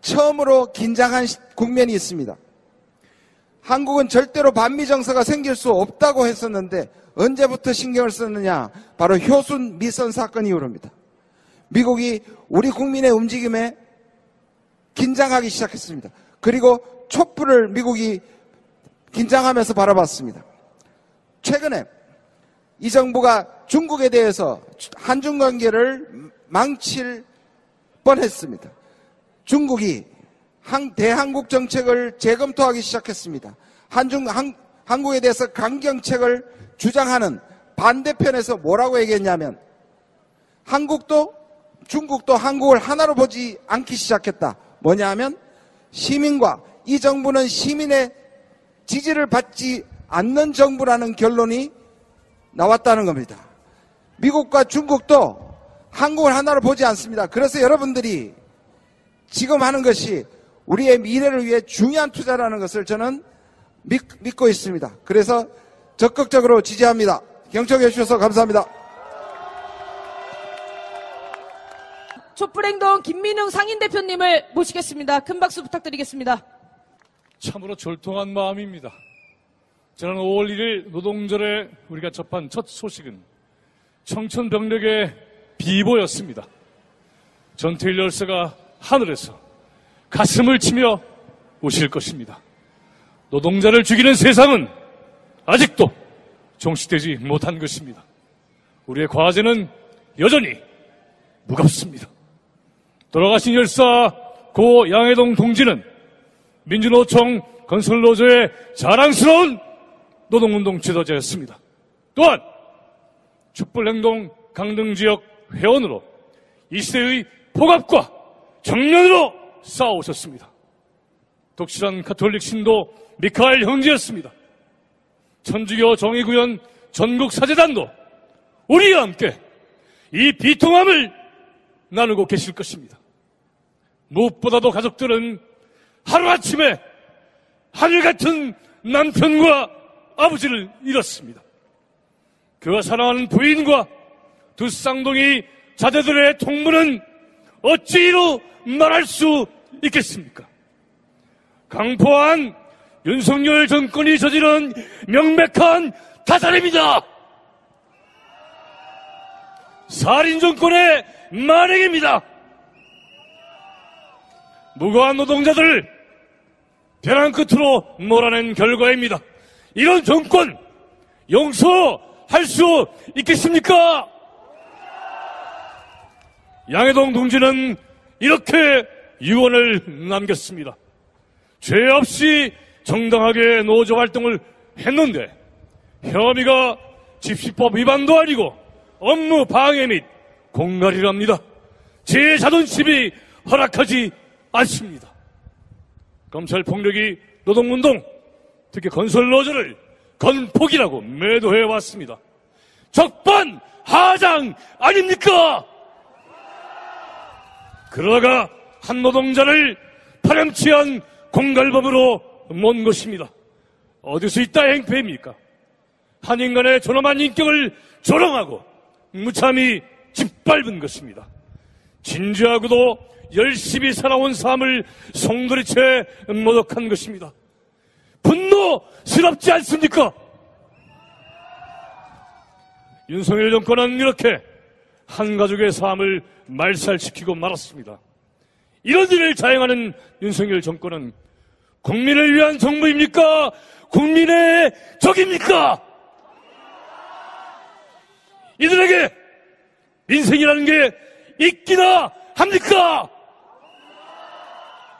처음으로 긴장한 국면이 있습니다. 한국은 절대로 반미 정서가 생길 수 없다고 했었는데 언제부터 신경을 썼느냐? 바로 효순 미선 사건 이후로입니다. 미국이 우리 국민의 움직임에 긴장하기 시작했습니다. 그리고 촛불을 미국이 긴장하면서 바라봤습니다. 최근에 이 정부가 중국에 대해서 한중 관계를 망칠 뻔했습니다. 중국이 대한국 정책을 재검토하기 시작했습니다. 한국에 대해서 강경책을 주장하는 반대편에서 뭐라고 얘기했냐면 한국도 중국도 한국을 하나로 보지 않기 시작했다. 뭐냐 하면 시민과 이 정부는 시민의 지지를 받지 않는 정부라는 결론이 나왔다는 겁니다. 미국과 중국도 한국을 하나로 보지 않습니다. 그래서 여러분들이 지금 하는 것이 우리의 미래를 위해 중요한 투자라는 것을 저는 믿고 있습니다. 그래서 적극적으로 지지합니다. 경청해 주셔서 감사합니다. 촛불행동 김민웅 상임대표님을 모시겠습니다. 큰 박수 부탁드리겠습니다. 참으로 절통한 마음입니다. 지난 5월 1일 노동절에 우리가 접한 첫 소식은 청천벽력의 비보였습니다. 전투의 열쇠가 하늘에서 가슴을 치며 오실 것입니다. 노동자를 죽이는 세상은 아직도 종식되지 못한 것입니다. 우리의 과제는 여전히 무겁습니다. 돌아가신 열사 고 양회동 동지는 민주노총 건설노조의 자랑스러운 노동운동 지도자였습니다. 또한 촛불행동 강등지역 회원으로 이 시대의 폭압과 정면으로 싸우셨습니다. 독실한 가톨릭 신도 미카엘 형제였습니다. 천주교 정의구현 전국사제단도 우리와 함께 이 비통함을 나누고 계실 것입니다. 무엇보다도 가족들은 하루아침에 하늘같은 남편과 아버지를 잃었습니다. 그가 사랑하는 부인과 두 쌍둥이 자제들의 통분은 어찌 이루 말할 수 있겠습니까? 강포한 윤석열 정권이 저지른 명백한 타살입니다. 살인 정권의 만행입니다. 무고한 노동자들을 벼랑 끝으로 몰아낸 결과입니다. 이런 정권 용서할 수 있겠습니까? 양회동 동지는 이렇게 유언을 남겼습니다. 죄 없이 정당하게 노조 활동을 했는데 혐의가 집시법 위반도 아니고 업무 방해 및 공갈이랍니다. 제 자존심이 허락하지 않습니다. 검찰 폭력이 노동운동, 특히 건설노조를 건폭이라고 매도해왔습니다. 적반하장 아닙니까? 그러다가 한 노동자를 파렴치한 공갈범으로 먼 것입니다. 어디서 이따 행패입니까? 한 인간의 존엄한 인격을 조롱하고 무참히 짓밟은 것입니다. 진지하고도 열심히 살아온 삶을 송두리째 모독한 것입니다. 분노스럽지 않습니까? 윤석열 정권은 이렇게 한 가족의 삶을 말살시키고 말았습니다. 이런 일을 자행하는 윤석열 정권은 국민을 위한 정부입니까? 국민의 적입니까? 이들에게 인생이라는 게 있기나 합니까?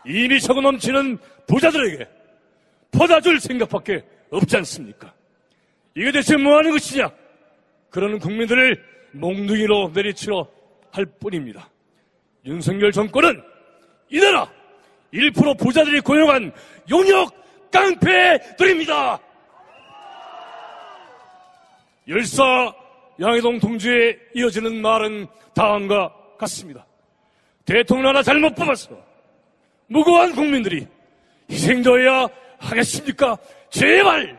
이미 차고 넘치는 부자들에게 퍼다줄 생각밖에 없지 않습니까? 이게 대체 뭐하는 것이냐? 그러는 국민들을 몽둥이로 내리치러 할 뿐입니다. 윤석열 정권은 이 나라 1% 부자들이 고용한 용역 깡패들입니다. 열사 양회동 동지에 이어지는 말은 다음과 같습니다. 대통령 하나 잘못 뽑아서 무고한 국민들이 희생되어야 하겠습니까? 제발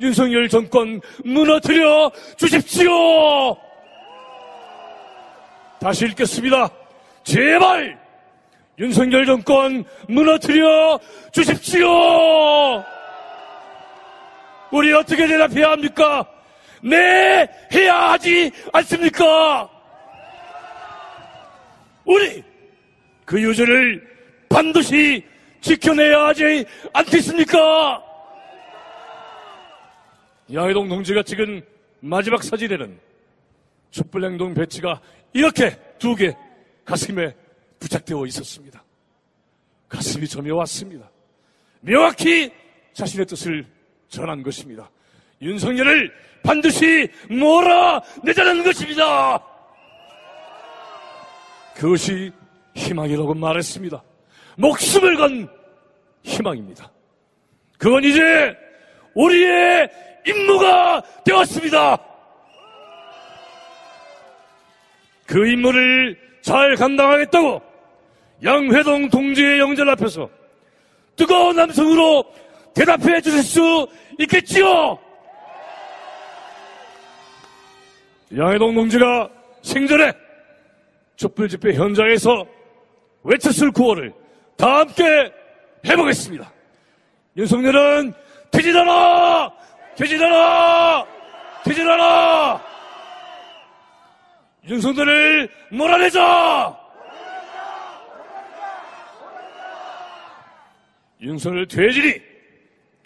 윤석열 정권 무너뜨려 주십시오. 다시 읽겠습니다. 제발 윤석열 정권 무너뜨려 주십시오. 우리 어떻게 대답해야 합니까? 네, 해야 하지 않습니까? 우리 그 유죄를 반드시 지켜내야 하지 않겠습니까? 양회동 동지가 찍은 마지막 사진에는 촛불행동 배지가 이렇게 두 개 가슴에 부착되어 있었습니다. 가슴이 저며왔습니다. 명확히 자신의 뜻을 전한 것입니다. 윤석열을 반드시 몰아내자는 것입니다. 그것이 희망이라고 말했습니다. 목숨을 건 희망입니다. 그건 이제 우리의 임무가 되었습니다. 그 임무를 잘 감당하겠다고 양회동 동지의 영전 앞에서 뜨거운 함성으로 대답해 주실 수 있겠지요? 양회동 동지가 생전에 촛불 집회 현장에서 외쳤을 구호를 다 함께 해보겠습니다. 윤석열은 퇴진하라! 퇴진하라! 퇴진하라! 윤석열을 몰아내자! 윤석열 돼지리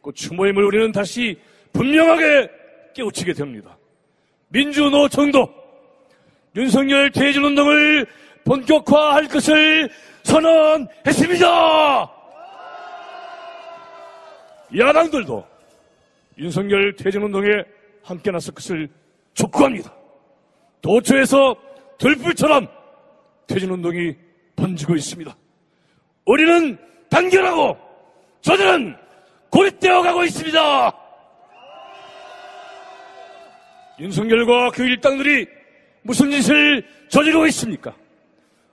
그 추모임을 우리는 다시 분명하게 깨우치게 됩니다. 민주노총도 윤석열 퇴진운동을 본격화할 것을 선언했습니다. 야당들도 윤석열 퇴진운동에 함께 나설 것을 촉구합니다. 도처에서 들불처럼 퇴진운동이 번지고 있습니다. 우리는 단결하고 저들은 고립되어 가고 있습니다. 윤석열과 그 일당들이 무슨 짓을 저지르고 있습니까?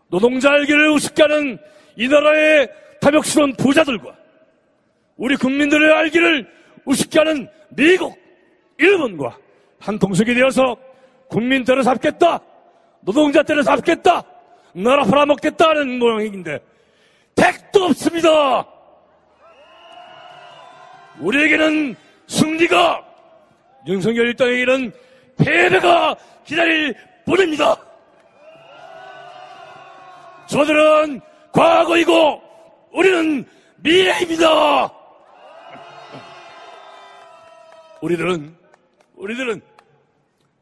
노동자 알기를 우습게 하는 이 나라의 탐욕스러운 부자들과 우리 국민들의 알기를 우습게 하는 미국, 일본과 한 통속이 되어서 국민 때려잡겠다, 노동자 때려잡겠다, 나라 팔아먹겠다 하는 모양인데 택도 없습니다. 우리에게는 승리가, 윤석열 일당에게는 패배가 기다릴 뿐입니다. 저들은 과거이고 우리는 미래입니다. 우리들은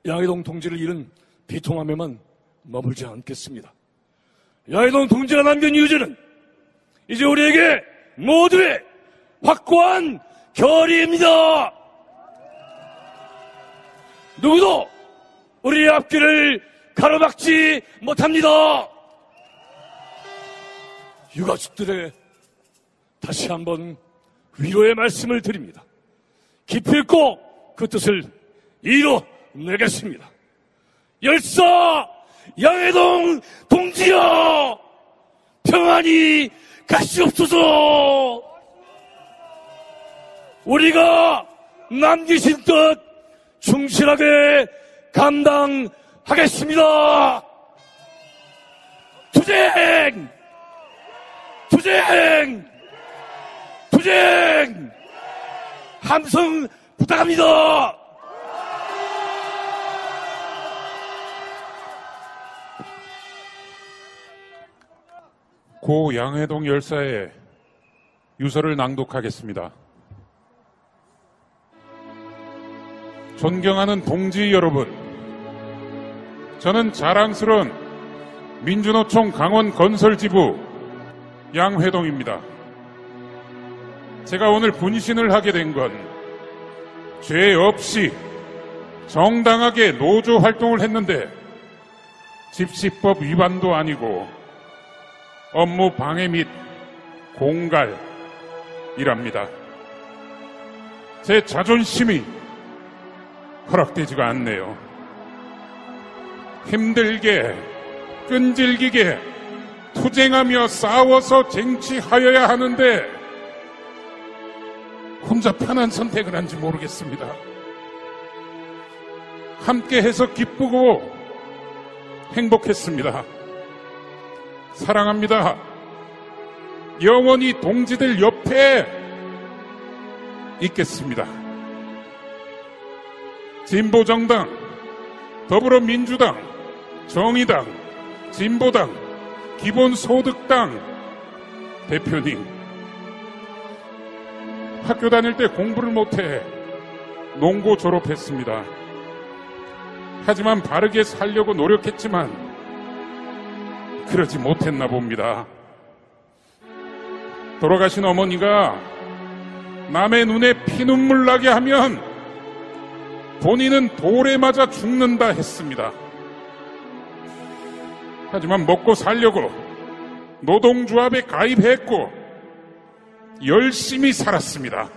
양회동 동지를 잃은 비통함에만 머물지 않겠습니다. 양회동 동지가 남긴 유지는 이제 우리에게 모두의 확고한 결의입니다. 누구도 우리의 앞길을 가로막지 못합니다. 유가족들에게 다시 한번 위로의 말씀을 드립니다. 깊이 있고 그 뜻을 이뤄내겠습니다. 열사 양회동 동지여, 평안히 가시옵소서. 우리가 남기신 뜻 충실하게 감당하겠습니다. 투쟁! 투쟁! 투쟁! 함성 부탁합니다. 고 양회동 열사의 유서를 낭독하겠습니다. 존경하는 동지 여러분, 저는 자랑스러운 민주노총 강원건설지부 양회동입니다. 제가 오늘 분신을 하게 된 건 죄 없이 정당하게 노조 활동을 했는데 집시법 위반도 아니고 업무 방해 및 공갈이랍니다. 제 자존심이 허락되지가 않네요. 힘들게 끈질기게 투쟁하며 싸워서 쟁취하여야 하는데 혼자 편한 선택을 한지 모르겠습니다. 함께해서 기쁘고 행복했습니다. 사랑합니다. 영원히 동지들 옆에 있겠습니다. 진보정당, 더불어민주당, 정의당, 진보당, 기본소득당 대표님, 학교 다닐 때 공부를 못해 농고 졸업했습니다. 하지만 바르게 살려고 노력했지만 그러지 못했나 봅니다. 돌아가신 어머니가 남의 눈에 피눈물 나게 하면 본인은 돌에 맞아 죽는다 했습니다. 하지만 먹고 살려고 노동조합에 가입했고 열심히 살았습니다.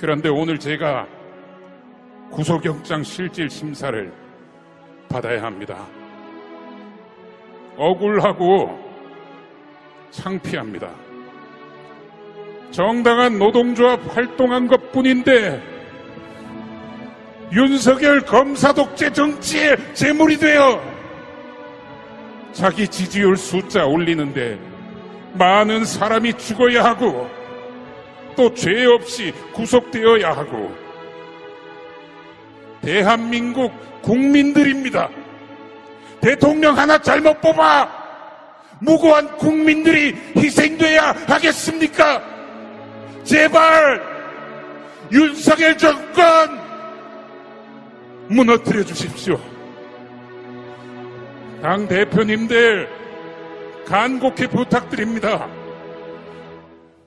그런데 오늘 제가 구속영장 실질 심사를 받아야 합니다. 억울하고 창피합니다. 정당한 노동조합 활동한 것뿐인데 윤석열 검사 독재 정치의 제물이 되어 자기 지지율 숫자 올리는데 많은 사람이 죽어야 하고 또 죄 없이 구속되어야 하고, 대한민국 국민들입니다. 대통령 하나 잘못 뽑아 무고한 국민들이 희생돼야 하겠습니까? 제발 윤석열 정권 무너뜨려 주십시오. 당 대표님들 간곡히 부탁드립니다.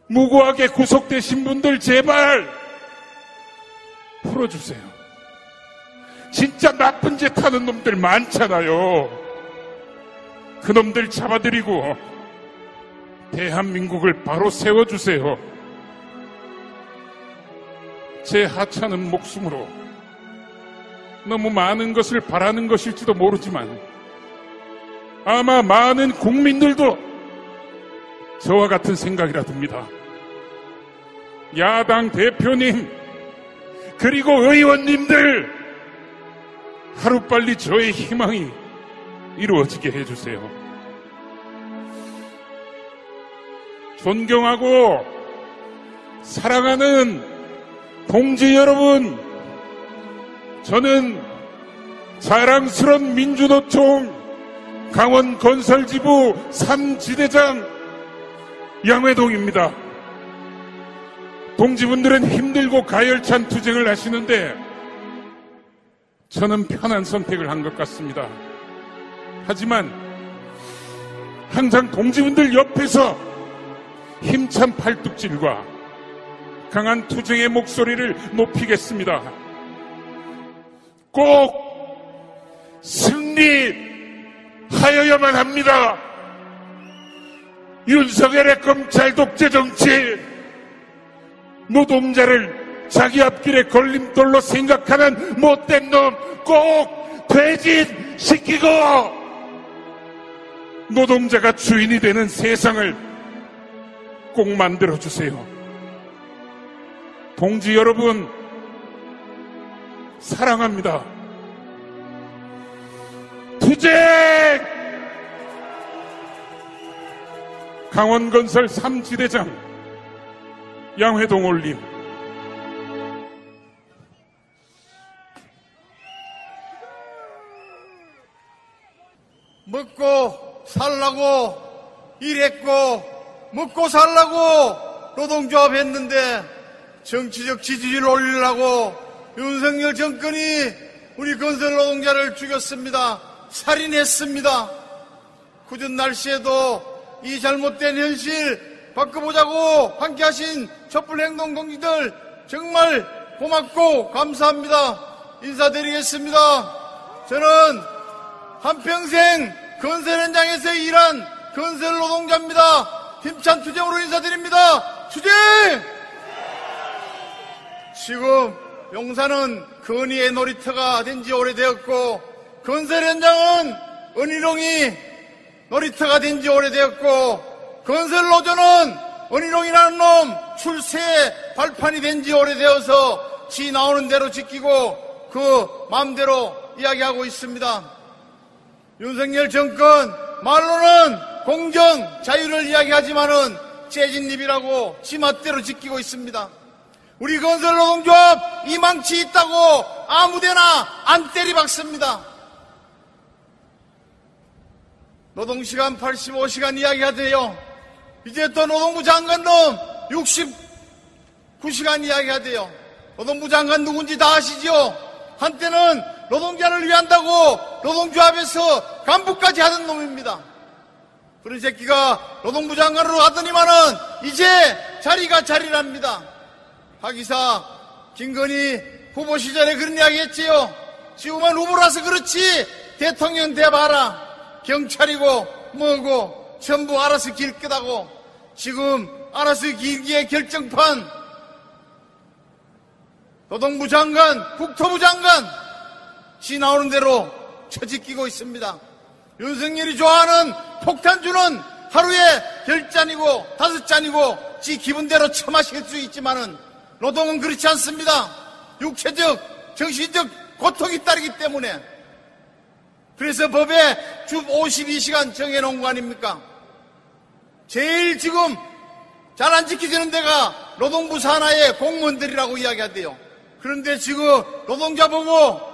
무고하게 구속되신 분들 제발 풀어주세요. 진짜 나쁜 짓 하는 놈들 많잖아요. 그놈들 잡아들이고 대한민국을 바로 세워주세요. 제 하찮은 목숨으로 너무 많은 것을 바라는 것일지도 모르지만 아마 많은 국민들도 저와 같은 생각이라 듭니다. 야당 대표님 그리고 의원님들 하루빨리 저의 희망이 이루어지게 해주세요. 존경하고 사랑하는 동지 여러분, 저는 자랑스러운 민주노총 강원건설지부 3지대장 양회동입니다. 동지분들은 힘들고 가열찬 투쟁을 하시는데 저는 편한 선택을 한 것 같습니다. 하지만 항상 동지분들 옆에서 힘찬 팔뚝질과 강한 투쟁의 목소리를 높이겠습니다. 꼭 승리하여야만 합니다. 윤석열의 검찰 독재 정치, 노동자를 자기 앞길에 걸림돌로 생각하는 못된 놈 꼭 퇴진시키고 노동자가 주인이 되는 세상을 꼭 만들어주세요. 동지 여러분 사랑합니다. 투쟁! 강원건설 3지대장 양회동 올림. 먹고 살라고 일했고 먹고 살라고 노동조합 했는데 정치적 지지율을 올리려고 윤석열 정권이 우리 건설 노동자를 죽였습니다. 살인했습니다. 굳은 날씨에도 이 잘못된 현실 바꿔보자고 함께하신 촛불행동 동지들 정말 고맙고 감사합니다. 인사드리겠습니다. 저는 한평생 건설 현장에서 일한 건설 노동자입니다. 힘찬 투쟁으로 인사드립니다. 투쟁! 지금 용산은 건의의 놀이터가 된 지 오래되었고 건설 현장은 은희롱이 놀이터가 된 지 오래되었고 건설 노조는 은희롱이라는 놈 출세의 발판이 된 지 오래되어서 지 나오는 대로 지키고 그 마음대로 이야기하고 있습니다. 윤석열 정권 말로는 공정, 자유를 이야기하지만은 재진립이라고 지 맛대로 지키고 있습니다. 우리 건설 노동조합 이 망치 있다고 아무데나 안 때리박습니다. 노동시간 85시간 이야기하대요. 이제 또 노동부 장관도 69시간 이야기하대요. 노동부 장관 누군지 다 아시죠? 한때는 노동자를 위한다고 노동조합에서 간부까지 하던 놈입니다. 그런 새끼가 노동부 장관으로 하더니만은 이제 자리가 자리랍니다. 하기사 김건희 후보 시절에 그런 이야기 했지요. 지금은 후보라서 그렇지 대통령 돼봐라. 경찰이고 뭐고 전부 알아서 길 거다고. 지금 알아서 길기에 결정판 노동부 장관, 국토부 장관 지 나오는 대로 처지끼고 있습니다. 윤석열이 좋아하는 폭탄주는 하루에 10잔이고 5잔이고 지 기분대로 처마실 수 있지만은 노동은 그렇지 않습니다. 육체적, 정신적 고통이 따르기 때문에. 그래서 법에 주 52시간 정해놓은 거 아닙니까? 제일 지금 잘 안 지켜지는 데가 노동부 산하의 공무원들이라고 이야기하대요. 그런데 지금 노동자 보고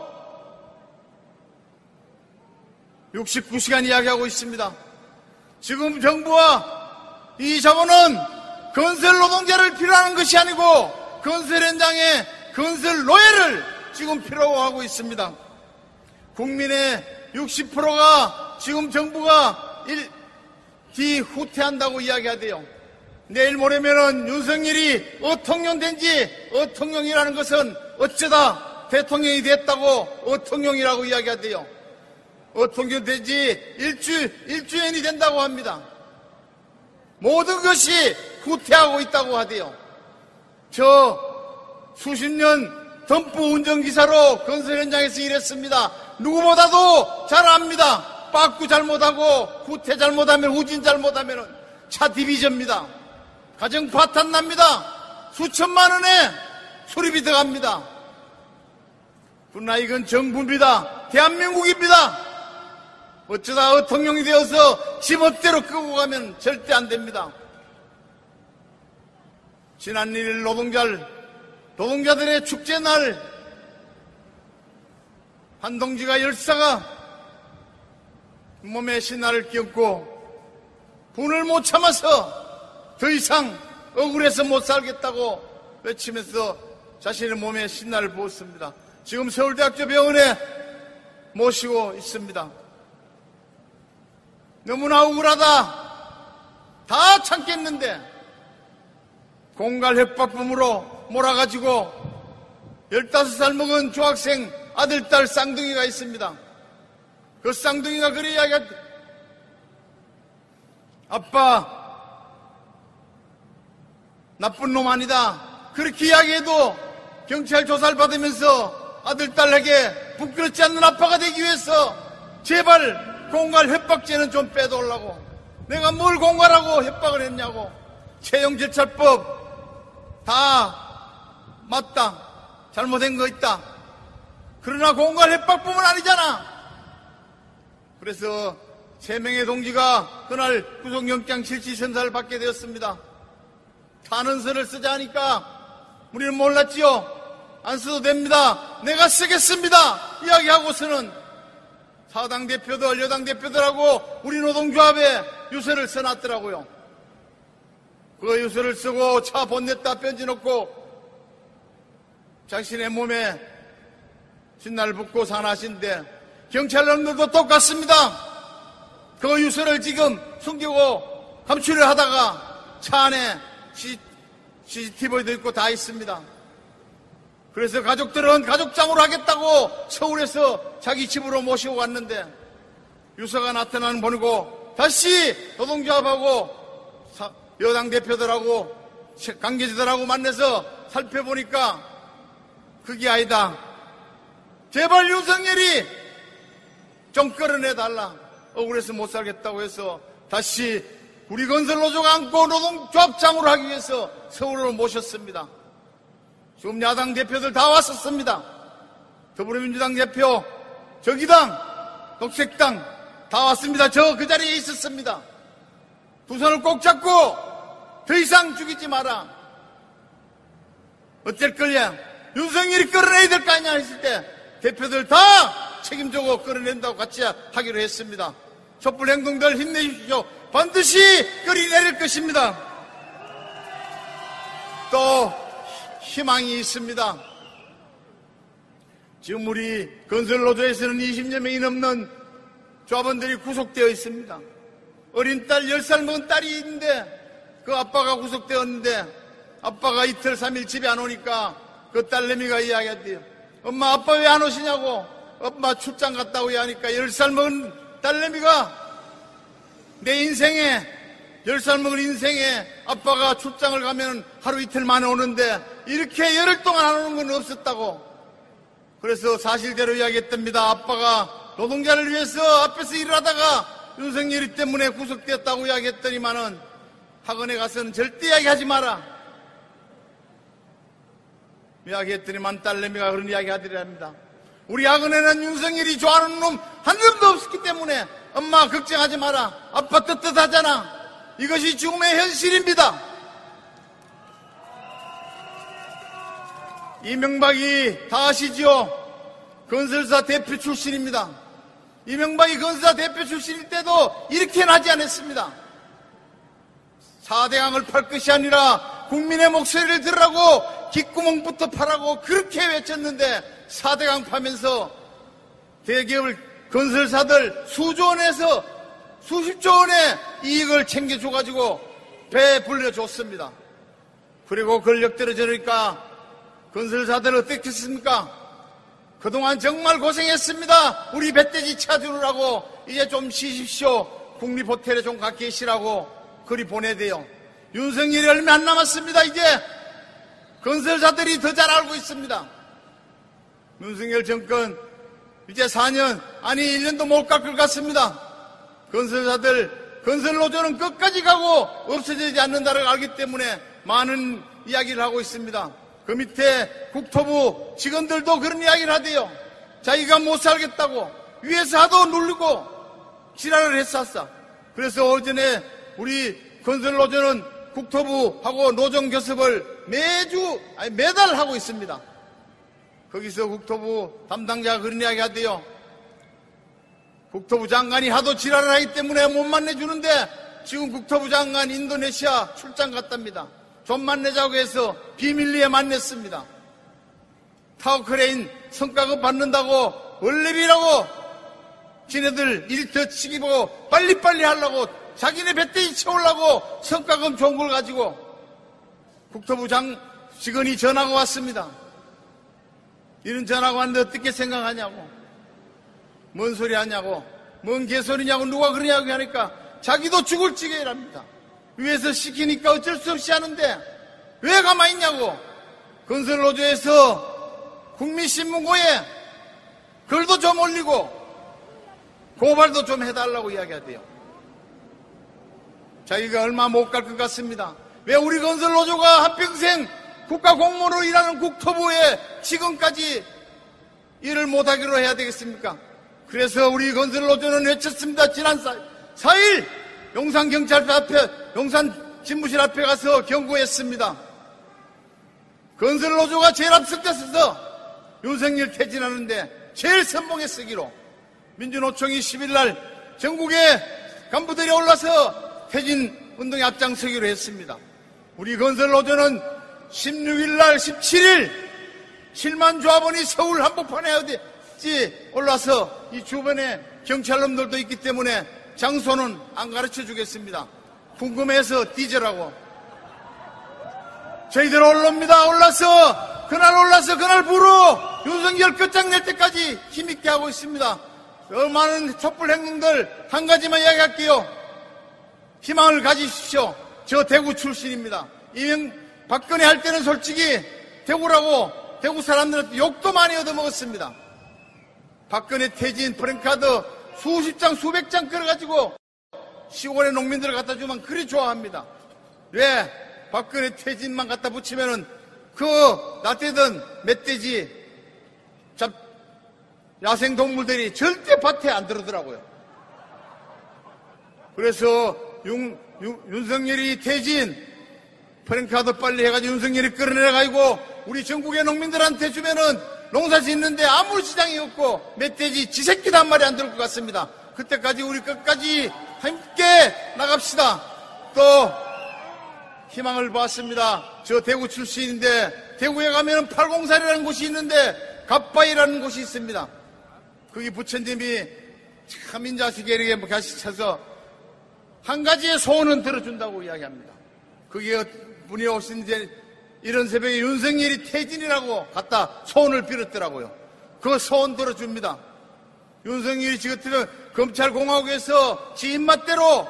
69시간 이야기하고 있습니다. 지금 정부와 이 자본은 건설 노동자를 필요하는 것이 아니고 건설 현장에 건설 노예를 지금 필요하고 있습니다. 국민의 60%가 지금 정부가 일기 후퇴한다고 이야기하대요. 내일 모레면은 윤석열이 어통령된 지 어통령이라는 것은 어쩌다 대통령이 됐다고 어통령이라고 이야기하대요. 어통령 된 지 일주일이 된다고 합니다. 모든 것이 후퇴하고 있다고 하대요. 저 수십 년 덤프 운전기사로 건설 현장에서 일했습니다. 누구보다도 잘 압니다. 빠꾸 잘못하고 후퇴 잘못하면 후진 잘못하면 차 디비전입니다. 가정 파탄 납니다. 수천만 원에 수리비 들어갑니다. 그러나 이건 정부입니다. 대한민국입니다. 어쩌다 어통령이 되어서 집업대로 끄고 가면 절대 안 됩니다. 지난 1일 노동자들의 축제날 한동지가 열사가 몸에 신화를 끼얹고 분을 못 참아서 더 이상 억울해서 못 살겠다고 외치면서 자신의 몸에 신화를 부었습니다. 지금 서울대학교 병원에 모시고 있습니다. 너무나 억울하다. 다 참겠는데 공갈 협박범으로 몰아가지고 15살 먹은 중학생 아들, 딸 쌍둥이가 있습니다. 그 쌍둥이가 그래 이야기하대. 아빠 나쁜 놈 아니다. 그렇게 이야기해도 경찰 조사를 받으면서 아들, 딸에게 부끄럽지 않는 아빠가 되기 위해서 제발 공갈 협박죄는 좀 빼돌라고. 내가 뭘 공갈하고 협박을 했냐고. 채용절차법 다 맞다. 잘못된 거 있다. 그러나 공갈 협박범은 아니잖아. 그래서 3명의 동지가 그날 구속영장 실시 심사를 받게 되었습니다. 탄원서를 쓰자 하니까 우리는 몰랐지요. 안 써도 됩니다. 내가 쓰겠습니다. 이야기하고서는 사당 대표들, 여당 대표들하고 우리 노동조합에 유서를 써놨더라고요. 그 유서를 쓰고 차 본넷다 편지 놓고 자신의 몸에 신날 붓고 산하신데 경찰놈들도 똑같습니다. 그 유서를 지금 숨기고 감추려 하다가 차 안에 CCTV도 있고 다 있습니다. 그래서 가족들은 가족장으로 하겠다고 서울에서 자기 집으로 모시고 왔는데 유서가 나타나는 보내고 다시 노동조합하고 여당 대표들하고 관계자들하고 만나서 살펴보니까 그게 아니다. 제발 윤석열이 좀 끌어내달라. 억울해서 못 살겠다고 해서 다시 우리 건설노조가 안고 노동조합장으로 하기 위해서 서울로 모셨습니다. 지금 야당 대표들 다 왔었습니다. 더불어민주당 대표, 저기당, 녹색당 다 왔습니다. 저 그 자리에 있었습니다. 두 손을 꼭 잡고 더 이상 죽이지 마라. 어쩔 거냐? 윤석열이 끌어내야 될 거 아니냐 했을 때 대표들 다 책임지고 끌어낸다고 같이 하기로 했습니다. 촛불 행동들 힘내십시오. 반드시 끌어내릴 것입니다. 또 희망이 있습니다. 지금 우리 건설노조에서는 20여 명이 넘는 조합원들이 구속되어 있습니다. 어린 딸, 10살 먹은 딸이 있는데 그 아빠가 구속되었는데 아빠가 이틀, 3일 집에 안 오니까 그 딸내미가 이야기했대요. 엄마, 아빠 왜 안 오시냐고. 엄마 출장 갔다고 이야기하니까 10살 먹은 딸내미가 내 인생에 10살 먹은 인생에 아빠가 출장을 가면 하루 이틀 만에 오는데 이렇게 열흘 동안 안 오는 건 없었다고. 그래서 사실대로 이야기했답니다. 아빠가 노동자를 위해서 앞에서 일을 하다가 윤석열이 때문에 구속됐다고 이야기했더니만은 학원에 가서는 절대 이야기하지 마라. 이야기했더니만 딸내미가 그런 이야기 하더랍니다. 우리 학원에는 윤석열이 좋아하는 놈 한 놈도 없었기 때문에 엄마 걱정하지 마라. 아빠 떳떳하잖아. 이것이 지금의 현실입니다. 이명박이 다 아시지요? 건설사 대표 출신입니다. 이명박이 건설사 대표 출신일 때도 이렇게는 하지 않았습니다. 4대강을 팔 것이 아니라 국민의 목소리를 들으라고 귓구멍부터 파라고 그렇게 외쳤는데 4대강 파면서 대기업 건설사들 수조원에서 수십조원의 이익을 챙겨줘가지고 배불려 줬습니다. 그리고 권력 떨어지니까 건설사들 어떻겠습니까? 그동안 정말 고생했습니다. 우리 배떼지 찾으라고 이제 좀 쉬십시오. 국립호텔에 좀 가 계시라고 그리 보내대요. 윤석열이 얼마 안 남았습니다. 이제 건설사들이 더 잘 알고 있습니다. 윤석열 정권 이제 4년 아니 1년도 못 갈 것 같습니다. 건설사들 건설노조는 끝까지 가고 없어지지 않는다를 알기 때문에 많은 이야기를 하고 있습니다. 그 밑에 국토부 직원들도 그런 이야기를 하대요. 자기가 못 살겠다고 위에서 하도 누르고 지랄을 했었어. 그래서 오전에 우리 건설노조는 국토부하고 노정교섭을 매달 하고 있습니다. 거기서 국토부 담당자가 그런 이야기 하대요. 국토부 장관이 하도 지랄을 하기 때문에 못 만나주는데 지금 국토부 장관 인도네시아 출장 갔답니다. 좀 만나자고 해서 비밀리에 만났습니다. 타워크레인 성과급 받는다고 얼레비라고 지네들 일터 치기보고 빨리빨리 하려고 자기네 배때기 채우려고 성과금 좋은 걸 가지고 국토부 장 직원이 전화가 왔습니다. 이런 전화가 왔는데 어떻게 생각하냐고, 뭔 소리 하냐고, 뭔 개소리냐고, 누가 그러냐고 하니까 자기도 죽을 지경이랍니다. 위에서 시키니까 어쩔 수 없이 하는데 왜 가만히 있냐고. 건설노조에서 국민신문고에 글도 좀 올리고 고발도 좀 해달라고 이야기하대요. 자기가 얼마 못 갈 것 같습니다. 왜 우리 건설노조가 한평생 국가공무원으로 일하는 국토부에 지금까지 일을 못하기로 해야 되겠습니까? 그래서 우리 건설노조는 외쳤습니다. 지난 4일 용산경찰서 앞에, 용산진무실 앞에 가서 경고했습니다. 건설노조가 제일 앞섰어서 윤석열 퇴진하는데 제일 선봉에 쓰기로 민주노총이 10일날 전국에 간부들이 올라서 퇴진운동에 앞장서기로 했습니다. 우리 건설노조는 16일날 17일 7만 조합원이 서울 한복판에 어디 올라서 이 주변에 경찰놈들도 있기 때문에 장소는 안 가르쳐 주겠습니다. 궁금해서 뒤져라고. 저희들 올라옵니다. 올라서 그날 부로 윤석열 끝장낼 때까지 힘있게 하고 있습니다. 많은 촛불 행동들 한 가지만 이야기할게요. 희망을 가지십시오. 저 대구 출신입니다. 박근혜 할 때는 솔직히 대구 사람들한테 욕도 많이 얻어먹었습니다. 박근혜 퇴진 프랭카드 수십 장, 수백 장 끌어가지고 시골에 농민들을 갖다 주면 그리 좋아합니다. 왜? 박근혜 퇴진만 갖다 붙이면은 그 낫대든 멧돼지, 야생 동물들이 절대 밭에 안 들어오더라고요. 그래서 윤석열이 퇴진, 프랭카도 빨리 해가지고 윤석열이 끌어내가지고 우리 전국의 농민들한테 주면은 농사 짓는데 아무 지장이 없고 멧돼지 지새끼도 한 마리 안 들을 것 같습니다. 그때까지 우리 끝까지 함께 나갑시다. 또 희망을 봤습니다. 저 대구 출신인데 대구에 가면 팔공산이라는 곳이 있는데 갑바이라는 곳이 있습니다. 거기 부처님이 참 인자하시게 이렇게 가시쳐서 한 가지의 소원은 들어준다고 이야기합니다. 거기에 분이 오신 이제 이런 새벽에 윤석열이 퇴진이라고 갖다 소원을 빌었더라고요. 그 소원 들어줍니다. 윤석열이 지금 검찰공화국에서 지 입맛대로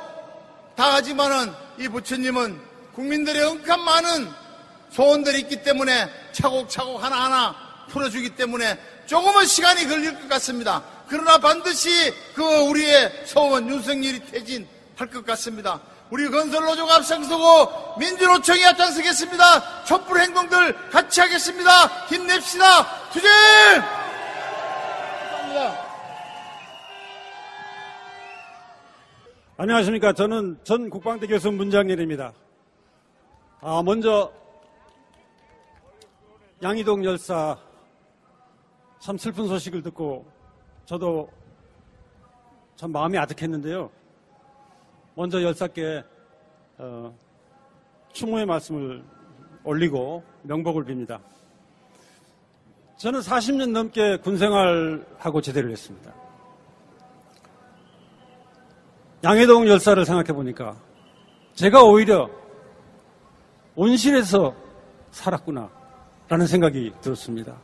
다 하지만은 이 부처님은 국민들의 엄청 많은 소원들이 있기 때문에 차곡차곡 하나하나 풀어주기 때문에 조금은 시간이 걸릴 것 같습니다. 그러나 반드시 그 우리의 소원 윤석열이 퇴진할 것 같습니다. 우리 건설노조가 앞장서고 민주노총이 앞장서겠습니다. 촛불 행동들 같이 하겠습니다. 힘냅시다. 투쟁! 감사합니다. 안녕하십니까. 저는 전 국방대 교수 문장렬입니다. 먼저 양회동 열사 참 슬픈 소식을 듣고 저도 참 마음이 아득했는데요. 먼저 열사께 추모의 말씀을 올리고 명복을 빕니다. 저는 40년 넘게 군생활하고 제대를 했습니다. 양회동 열사를 생각해 보니까 제가 오히려 온실에서 살았구나 라는 생각이 들었습니다.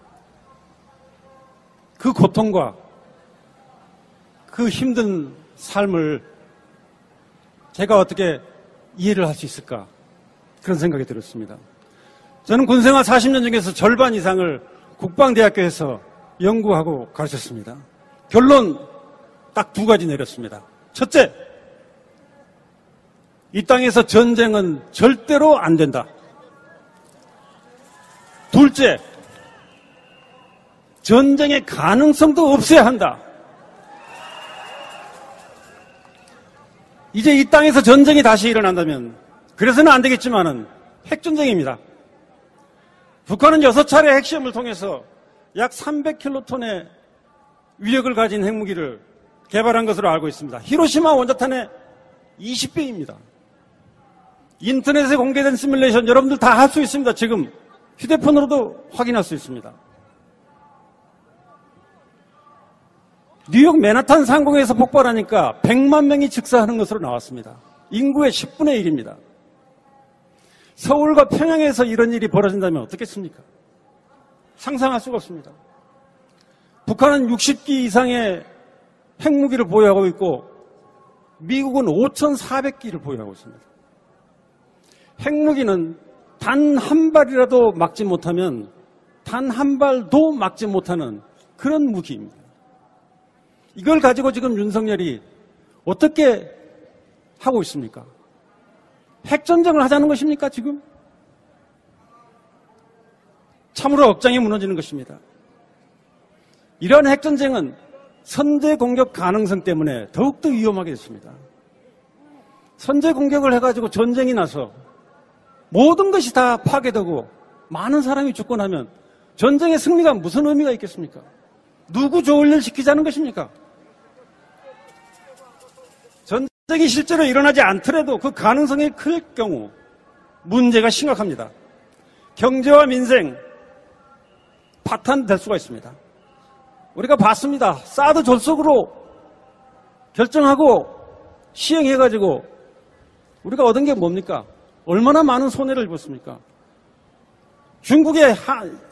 그 고통과 그 힘든 삶을 제가 어떻게 이해를 할 수 있을까 그런 생각이 들었습니다. 저는 군생활 40년 중에서 절반 이상을 국방대학교에서 연구하고 가르쳤습니다. 결론 딱 두 가지 내렸습니다. 첫째, 이 땅에서 전쟁은 절대로 안 된다. 둘째, 전쟁의 가능성도 없애야 한다. 이제 이 땅에서 전쟁이 다시 일어난다면 그래서는 안 되겠지만은 핵전쟁입니다. 북한은 6차례 핵시험을 통해서 약 300킬로톤의 위력을 가진 핵무기를 개발한 것으로 알고 있습니다. 히로시마 원자탄의 20배입니다. 인터넷에 공개된 시뮬레이션 여러분들 다 할 수 있습니다. 지금 휴대폰으로도 확인할 수 있습니다. 뉴욕 맨하탄 상공에서 폭발하니까 100만 명이 즉사하는 것으로 나왔습니다. 인구의 10분의 1입니다. 서울과 평양에서 이런 일이 벌어진다면 어떻겠습니까? 상상할 수가 없습니다. 북한은 60기 이상의 핵무기를 보유하고 있고 미국은 5,400기를 보유하고 있습니다. 핵무기는 단 한 발이라도 막지 못하면 단 한 발도 막지 못하는 그런 무기입니다. 이걸 가지고 지금 윤석열이 어떻게 하고 있습니까? 핵전쟁을 하자는 것입니까, 지금? 참으로 억장이 무너지는 것입니다. 이런 핵전쟁은 선제 공격 가능성 때문에 더욱더 위험하게 됐습니다. 선제 공격을 해가지고 전쟁이 나서 모든 것이 다 파괴되고 많은 사람이 죽고 나면 전쟁의 승리가 무슨 의미가 있겠습니까? 누구 좋을 일 시키자는 것입니까? 전쟁이 실제로 일어나지 않더라도 그 가능성이 클 경우 문제가 심각합니다. 경제와 민생 파탄될 수가 있습니다. 우리가 봤습니다. 사드 졸속으로 결정하고 시행해가지고 우리가 얻은 게 뭡니까? 얼마나 많은 손해를 입었습니까? 중국의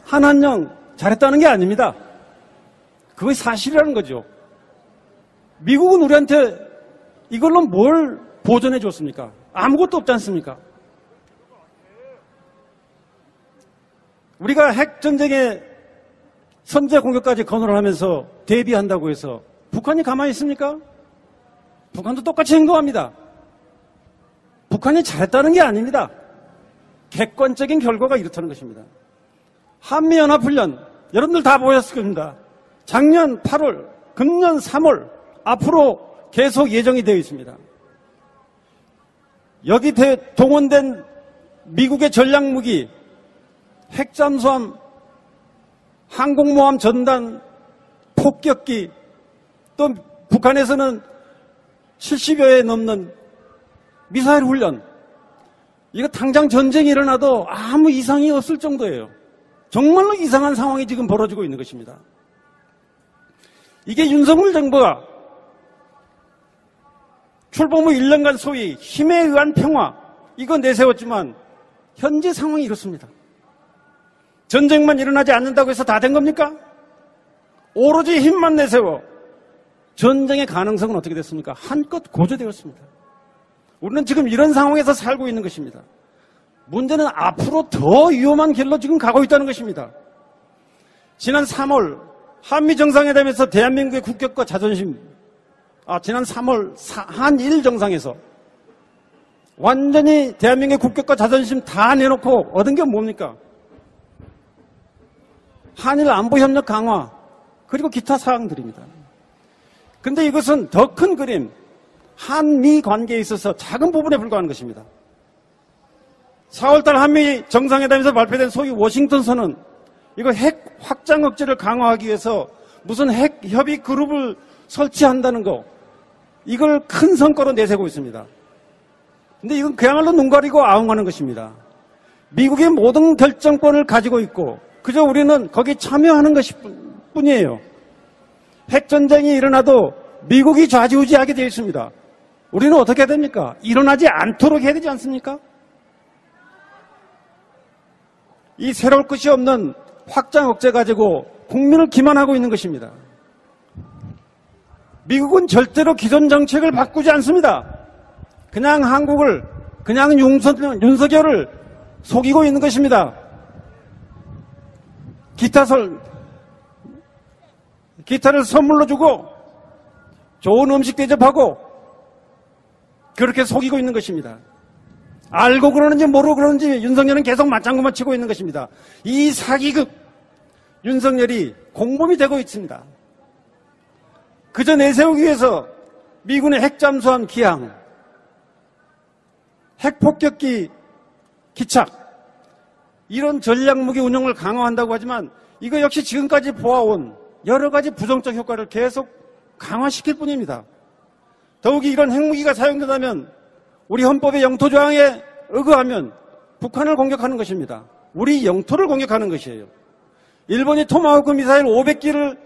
한한령 잘했다는 게 아닙니다. 그게 사실이라는 거죠. 미국은 우리한테 이걸로 뭘 보존해 줬습니까? 아무것도 없지 않습니까? 우리가 핵전쟁의 선제 공격까지 건호를 하면서 대비한다고 해서 북한이 가만히 있습니까? 북한도 똑같이 행동합니다. 북한이 잘했다는 게 아닙니다. 객관적인 결과가 이렇다는 것입니다. 한미연합훈련, 여러분들 다 보셨을 겁니다. 작년 8월, 금년 3월, 앞으로 계속 예정이 되어 있습니다. 여기 동원된 미국의 전략무기, 핵잠수함, 항공모함 전단, 폭격기, 또 북한에서는 70여 회 넘는 미사일 훈련, 이거 당장 전쟁이 일어나도 아무 이상이 없을 정도예요. 정말로 이상한 상황이 지금 벌어지고 있는 것입니다. 이게 윤석열 정부가 출범 후 1년간 소위 힘에 의한 평화, 이건 내세웠지만 현재 상황이 이렇습니다. 전쟁만 일어나지 않는다고 해서 다 된 겁니까? 오로지 힘만 내세워 전쟁의 가능성은 어떻게 됐습니까? 한껏 고조되었습니다. 우리는 지금 이런 상황에서 살고 있는 것입니다. 문제는 앞으로 더 위험한 길로 지금 가고 있다는 것입니다. 지난 3월 한미정상회담에서 대한민국의 국격과 자존심, 지난 3월 한일 정상에서 완전히 대한민국의 국격과 자존심 다 내놓고 얻은 게 뭡니까? 한일 안보협력 강화 그리고 기타 사항들입니다. 근데 이것은 더 큰 그림, 한미 관계에 있어서 작은 부분에 불과한 것입니다. 4월달 한미 정상회담에서 발표된 소위 워싱턴 선언, 이거 핵 확장 억제를 강화하기 위해서 무슨 핵 협의 그룹을 설치한다는 거, 이걸 큰 성과로 내세우고 있습니다. 근데 이건 그야말로 눈 가리고 아웅하는 것입니다. 미국이 모든 결정권을 가지고 있고 그저 우리는 거기 참여하는 것뿐이에요. 핵전쟁이 일어나도 미국이 좌지우지하게 되어 있습니다. 우리는 어떻게 해야 됩니까? 일어나지 않도록 해야 되지 않습니까? 이 새로울 것이 없는 확장 억제 가지고 국민을 기만하고 있는 것입니다. 미국은 절대로 기존 정책을 바꾸지 않습니다. 그냥 한국을, 그냥 윤석열을 속이고 있는 것입니다. 기타를 선물로 주고 좋은 음식 대접하고 그렇게 속이고 있는 것입니다. 알고 그러는지 모르고 그러는지 윤석열은 계속 맞장구만 치고 있는 것입니다. 이 사기극 윤석열이 공범이 되고 있습니다. 그저 내세우기 위해서 미군의 핵잠수함 기항, 핵폭격기 기착, 이런 전략무기 운용을 강화한다고 하지만 이거 역시 지금까지 보아온 여러 가지 부정적 효과를 계속 강화시킬 뿐입니다. 더욱이 이런 핵무기가 사용된다면 우리 헌법의 영토조항에 의거하면 북한을 공격하는 것입니다. 우리 영토를 공격하는 것이에요. 일본이 토마호크 미사일 500기를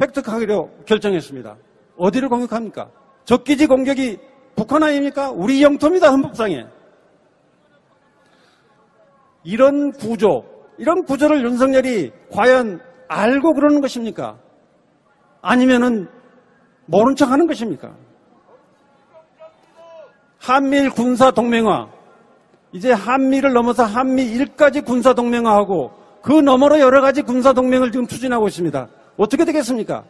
획득하기로 결정했습니다. 어디를 공격합니까? 적기지 공격이 북한 아닙니까? 우리 영토입니다. 헌법상에. 이런 구조를 윤석열이 과연 알고 그러는 것입니까? 아니면은 모른 척 하는 것입니까? 한미일 군사동맹화, 이제 한미를 넘어서 한미일까지 군사동맹화하고 그 너머로 여러 가지 군사동맹을 지금 추진하고 있습니다. 어떻게 되겠습니까?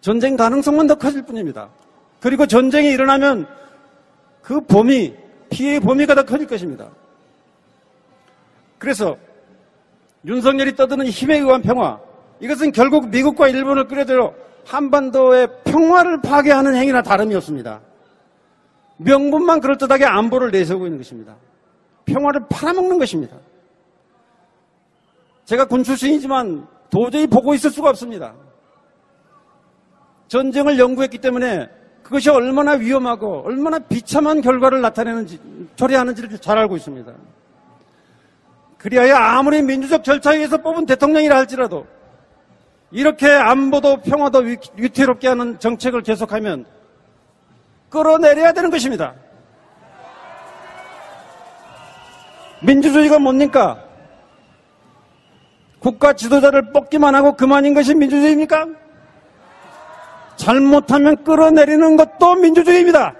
전쟁 가능성만 더 커질 뿐입니다. 그리고 전쟁이 일어나면 그 범위, 피해의 범위가 더 커질 것입니다. 그래서 윤석열이 떠드는 힘에 의한 평화, 이것은 결국 미국과 일본을 끌어들여 한반도의 평화를 파괴하는 행위나 다름이 없습니다. 명분만 그럴듯하게 안보를 내세우고 있는 것입니다. 평화를 팔아먹는 것입니다. 제가 군 출신이지만 도저히 보고 있을 수가 없습니다. 전쟁을 연구했기 때문에 그것이 얼마나 위험하고 얼마나 비참한 결과를 나타내는지, 초래하는지를 잘 알고 있습니다. 그리하여 아무리 민주적 절차에 의해서 뽑은 대통령이라 할지라도 이렇게 안보도 평화도 위태롭게 하는 정책을 계속하면 끌어내려야 되는 것입니다. 민주주의가 뭡니까? 국가 지도자를 뽑기만 하고 그만인 것이 민주주의입니까? 잘못하면 끌어내리는 것도 민주주의입니다.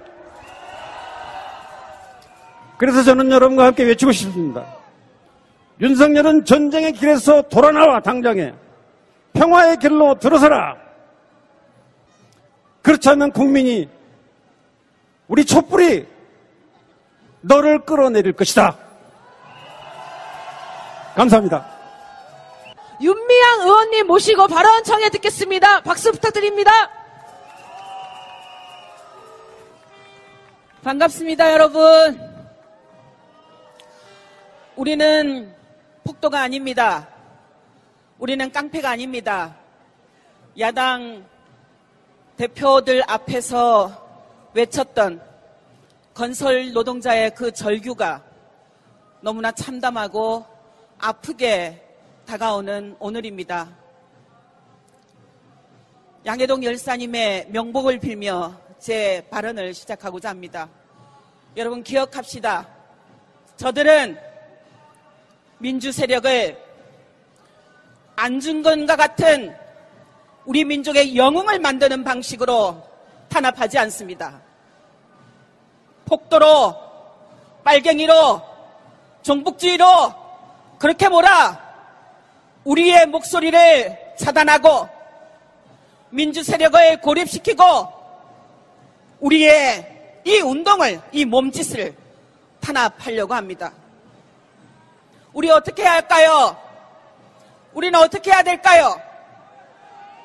그래서 저는 여러분과 함께 외치고 싶습니다. 윤석열은 전쟁의 길에서 돌아나와 당장에 평화의 길로 들어서라. 그렇지 않으면 국민이, 우리 촛불이 너를 끌어내릴 것이다. 감사합니다. 윤미향 의원님 모시고 발언 청해 듣겠습니다. 박수 부탁드립니다. 반갑습니다, 여러분. 우리는 폭도가 아닙니다. 우리는 깡패가 아닙니다. 야당 대표들 앞에서 외쳤던 건설 노동자의 그 절규가 너무나 참담하고 아프게 다가오는 오늘입니다. 양회동 열사님의 명복을 빌며 제 발언을 시작하고자 합니다. 여러분 기억합시다. 저들은 민주 세력을 안중근과 같은 우리 민족의 영웅을 만드는 방식으로 탄압하지 않습니다. 폭도로, 빨갱이로, 종북주의로 그렇게 몰아 우리의 목소리를 차단하고 민주 세력을 고립시키고 우리의 이 운동을, 이 몸짓을 탄압하려고 합니다. 우리 어떻게 해야 할까요? 우리는 어떻게 해야 될까요?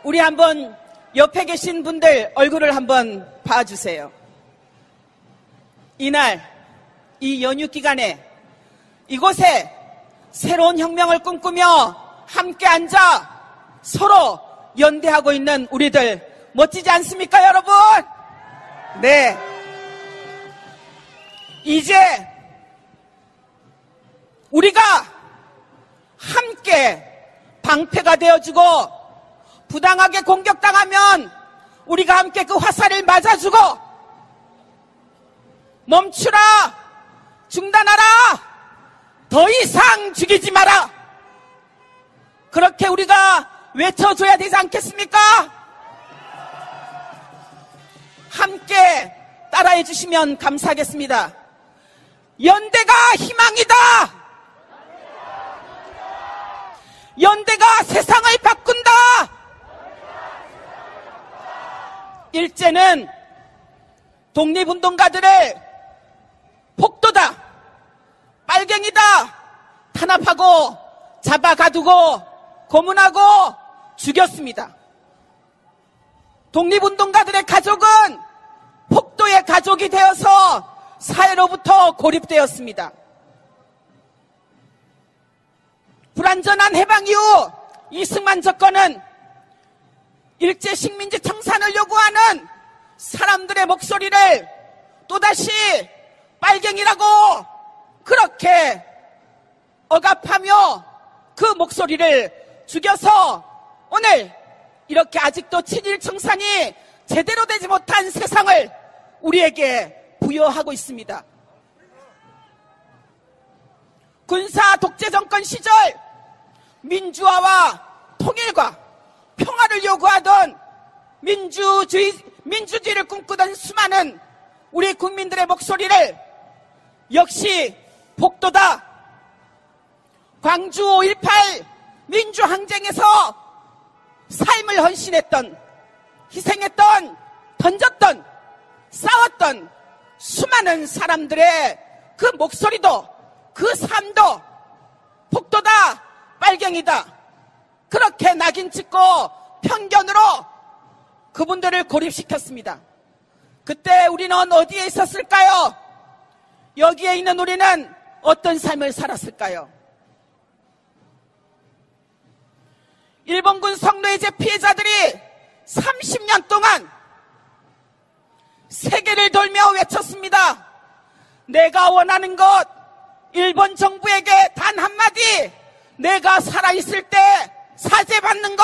우리 한번 옆에 계신 분들 얼굴을 한번 봐주세요. 이날, 이 연휴 기간에 이곳에 새로운 혁명을 꿈꾸며 함께 앉아 서로 연대하고 있는 우리들 멋지지 않습니까, 여러분? 네, 이제 우리가 함께 방패가 되어주고 부당하게 공격당하면 우리가 함께 그 화살을 맞아주고 멈추라, 중단하라, 더 이상 죽이지 마라, 그렇게 우리가 외쳐줘야 되지 않겠습니까? 함께 따라해 주시면 감사하겠습니다. 연대가 희망이다. 연대가 세상을 바꾼다. 일제는 독립운동가들을 폭도다, 빨갱이다 탄압하고 잡아가두고 고문하고 죽였습니다. 독립운동가들의 가족은 폭도의 가족이 되어서 사회로부터 고립되었습니다. 불완전한 해방 이후 이승만 정권은 일제 식민지 청산을 요구하는 사람들의 목소리를 또다시 빨갱이라고 그렇게 억압하며 그 목소리를 죽여서 오늘 이렇게 아직도 친일 청산이 제대로 되지 못한 세상을 우리에게 부여하고 있습니다. 군사 독재 정권 시절 민주화와 통일과 평화를 요구하던 민주주의를 꿈꾸던 수많은 우리 국민들의 목소리를 역시 복도다, 광주 5.18 민주항쟁에서 삶을 헌신했던, 희생했던, 던졌던, 싸웠던 수많은 사람들의 그 목소리도, 그 삶도 폭도다, 빨갱이다 그렇게 낙인 찍고 편견으로 그분들을 고립시켰습니다. 그때 우리는 어디에 있었을까요? 여기에 있는 우리는 어떤 삶을 살았을까요? 일본군 성노예제 피해자들이 30년 동안 세계를 돌며 외쳤습니다. 내가 원하는 것, 일본 정부에게 단 한마디, 내가 살아있을 때 사죄받는 것,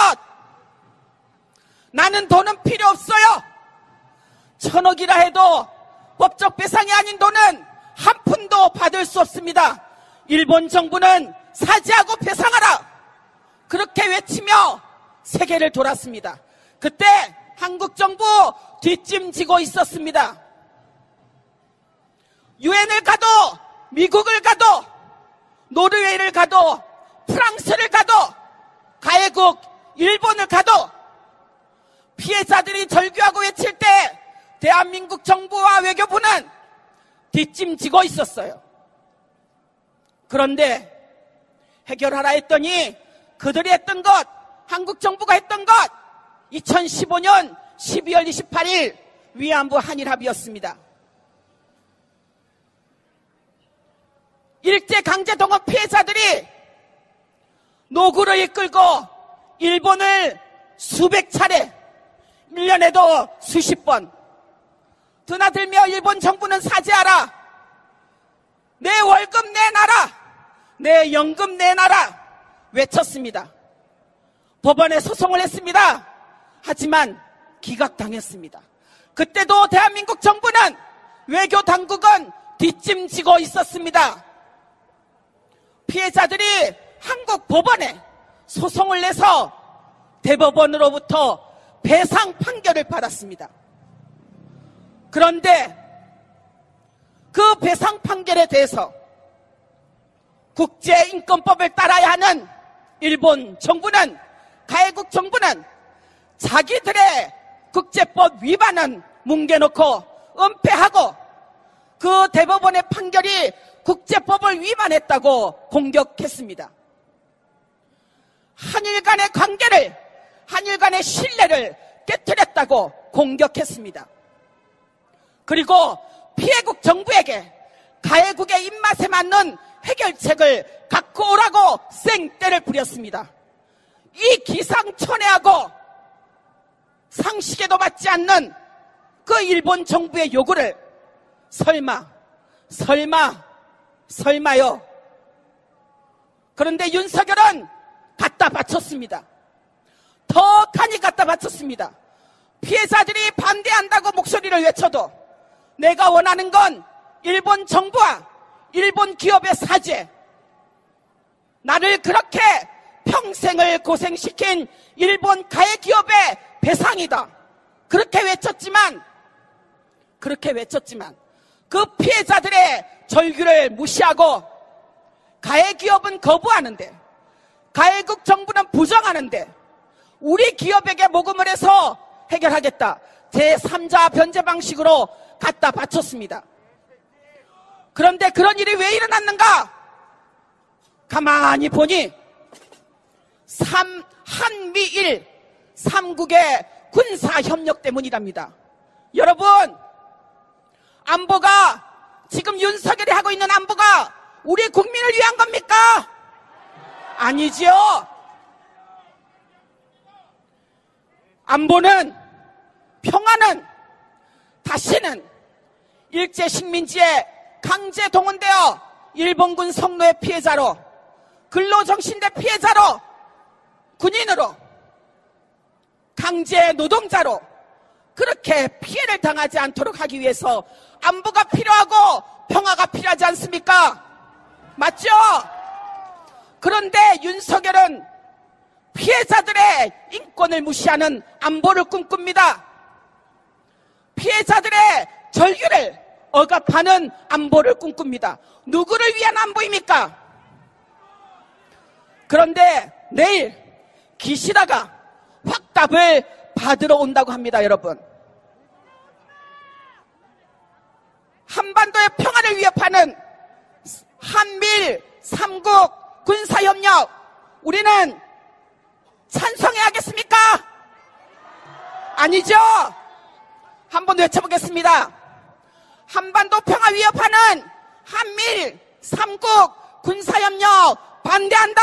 나는 돈은 필요 없어요, 1,000억이라 해도 법적 배상이 아닌 돈은 한 푼도 받을 수 없습니다, 일본 정부는 사죄하고 배상하라, 그렇게 외치며 세계를 돌았습니다. 그때 한국 정부 뒷짐지고 있었습니다. 유엔을 가도, 미국을 가도, 노르웨이를 가도, 프랑스를 가도, 가해국 일본을 가도 피해자들이 절규하고 외칠 때 대한민국 정부와 외교부는 뒷짐지고 있었어요. 그런데 해결하라 했더니 그들이 했던 것, 한국 정부가 했던 것, 2015년 12월 28일 위안부 한일합의였습니다. 일제강제동원 피해자들이 노구를 이끌고 일본을 수백 차례, 1년에도 수십 번 드나들며 일본 정부는 사죄하라, 내 월급 내놔라, 내 연금 내놔라 외쳤습니다. 법원에 소송을 했습니다. 하지만 기각당했습니다. 그때도 대한민국 정부는, 외교 당국은 뒷짐지고 있었습니다. 피해자들이 한국 법원에 소송을 내서 대법원으로부터 배상 판결을 받았습니다. 그런데 그 배상 판결에 대해서 국제인권법을 따라야 하는 일본 정부는, 가해국 정부는 자기들의 국제법 위반은 뭉개놓고 은폐하고 그 대법원의 판결이 국제법을 위반했다고 공격했습니다. 한일 간의 관계를, 한일 간의 신뢰를 깨뜨렸다고 공격했습니다. 그리고 피해국 정부에게 가해국의 입맛에 맞는 해결책을 갖고 오라고 쌩떼를 부렸습니다. 이 기상천외하고 상식에도 맞지 않는 그 일본 정부의 요구를 설마 설마요. 그런데 윤석열은 갖다 바쳤습니다. 턱하니 갖다 바쳤습니다. 피해자들이 반대한다고 목소리를 외쳐도 내가 원하는 건 일본 정부와 일본 기업의 사죄, 나를 그렇게 평생을 고생시킨 일본 가해 기업의 배상이다. 그렇게 외쳤지만 그 피해자들의 절규를 무시하고 가해 기업은 거부하는데, 가해국 정부는 부정하는데 우리 기업에게 모금을 해서 해결하겠다, 제3자 변제 방식으로 갖다 바쳤습니다. 그런데 그런 일이 왜 일어났는가? 가만히 보니 한미일 3국의 군사협력 때문이랍니다. 여러분, 안보가 지금 윤석열이 하고 있는 안보가 우리 국민을 위한 겁니까? 아니지요. 안보는, 평화는 다시는 일제식민지에 강제 동원되어 일본군 성노예 피해자로, 근로정신대 피해자로, 군인으로, 강제 노동자로 그렇게 피해를 당하지 않도록 하기 위해서 안보가 필요하고 평화가 필요하지 않습니까? 맞죠? 그런데 윤석열은 피해자들의 인권을 무시하는 안보를 꿈꿉니다. 피해자들의 절규를 억압하는 안보를 꿈꿉니다. 누구를 위한 안보입니까? 그런데 내일 기시다가 확답을 받으러 온다고 합니다. 여러분, 한반도의 평화를 위협하는 한미일 3국 군사협력, 우리는 찬성해야 하겠습니까? 아니죠. 한번 외쳐보겠습니다. 한반도 평화 위협하는 한미일 3국 군사협력 반대한다!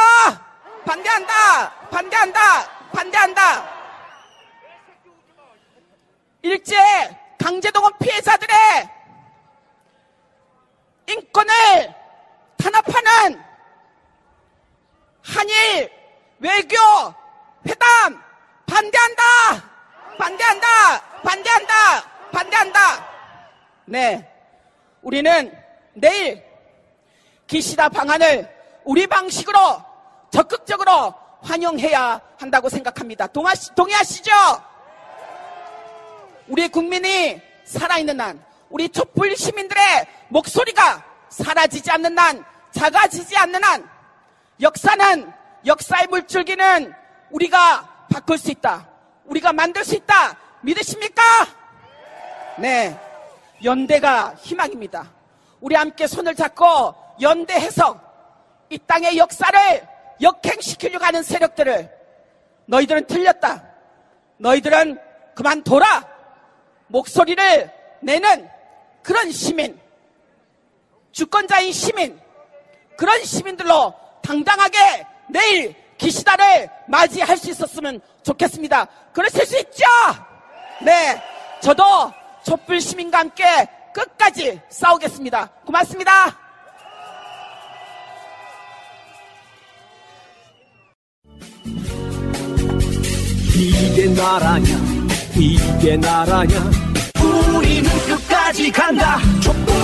반대한다! 반대한다! 반대한다! 일제 강제동원 피해자들의 인권을 탄압하는 한일 외교 회담 반대한다! 반대한다! 반대한다! 반대한다! 네, 우리는 내일 기시다 방안을 우리 방식으로 적극적으로 환영해야 한다고 생각합니다. 동의하시죠? 우리 국민이 살아있는 한, 우리 촛불 시민들의 목소리가 사라지지 않는 한, 작아지지 않는 한, 역사의 물줄기는 우리가 바꿀 수 있다, 우리가 만들 수 있다, 믿으십니까? 네, 연대가 희망입니다. 우리 함께 손을 잡고 연대해서 이 땅의 역사를 역행시키려고 하는 세력들을, 너희들은 틀렸다, 너희들은 그만둬라, 목소리를 내는 그런 시민, 주권자인 시민, 그런 시민들로 당당하게 내일 기시다를 맞이할 수 있었으면 좋겠습니다. 그러실 수 있죠? 네, 저도 촛불 시민과 함께 끝까지 싸우겠습니다. 고맙습니다. 이게 나라냐, 이게 나라냐, 우리는 끝까지 간다. 촛불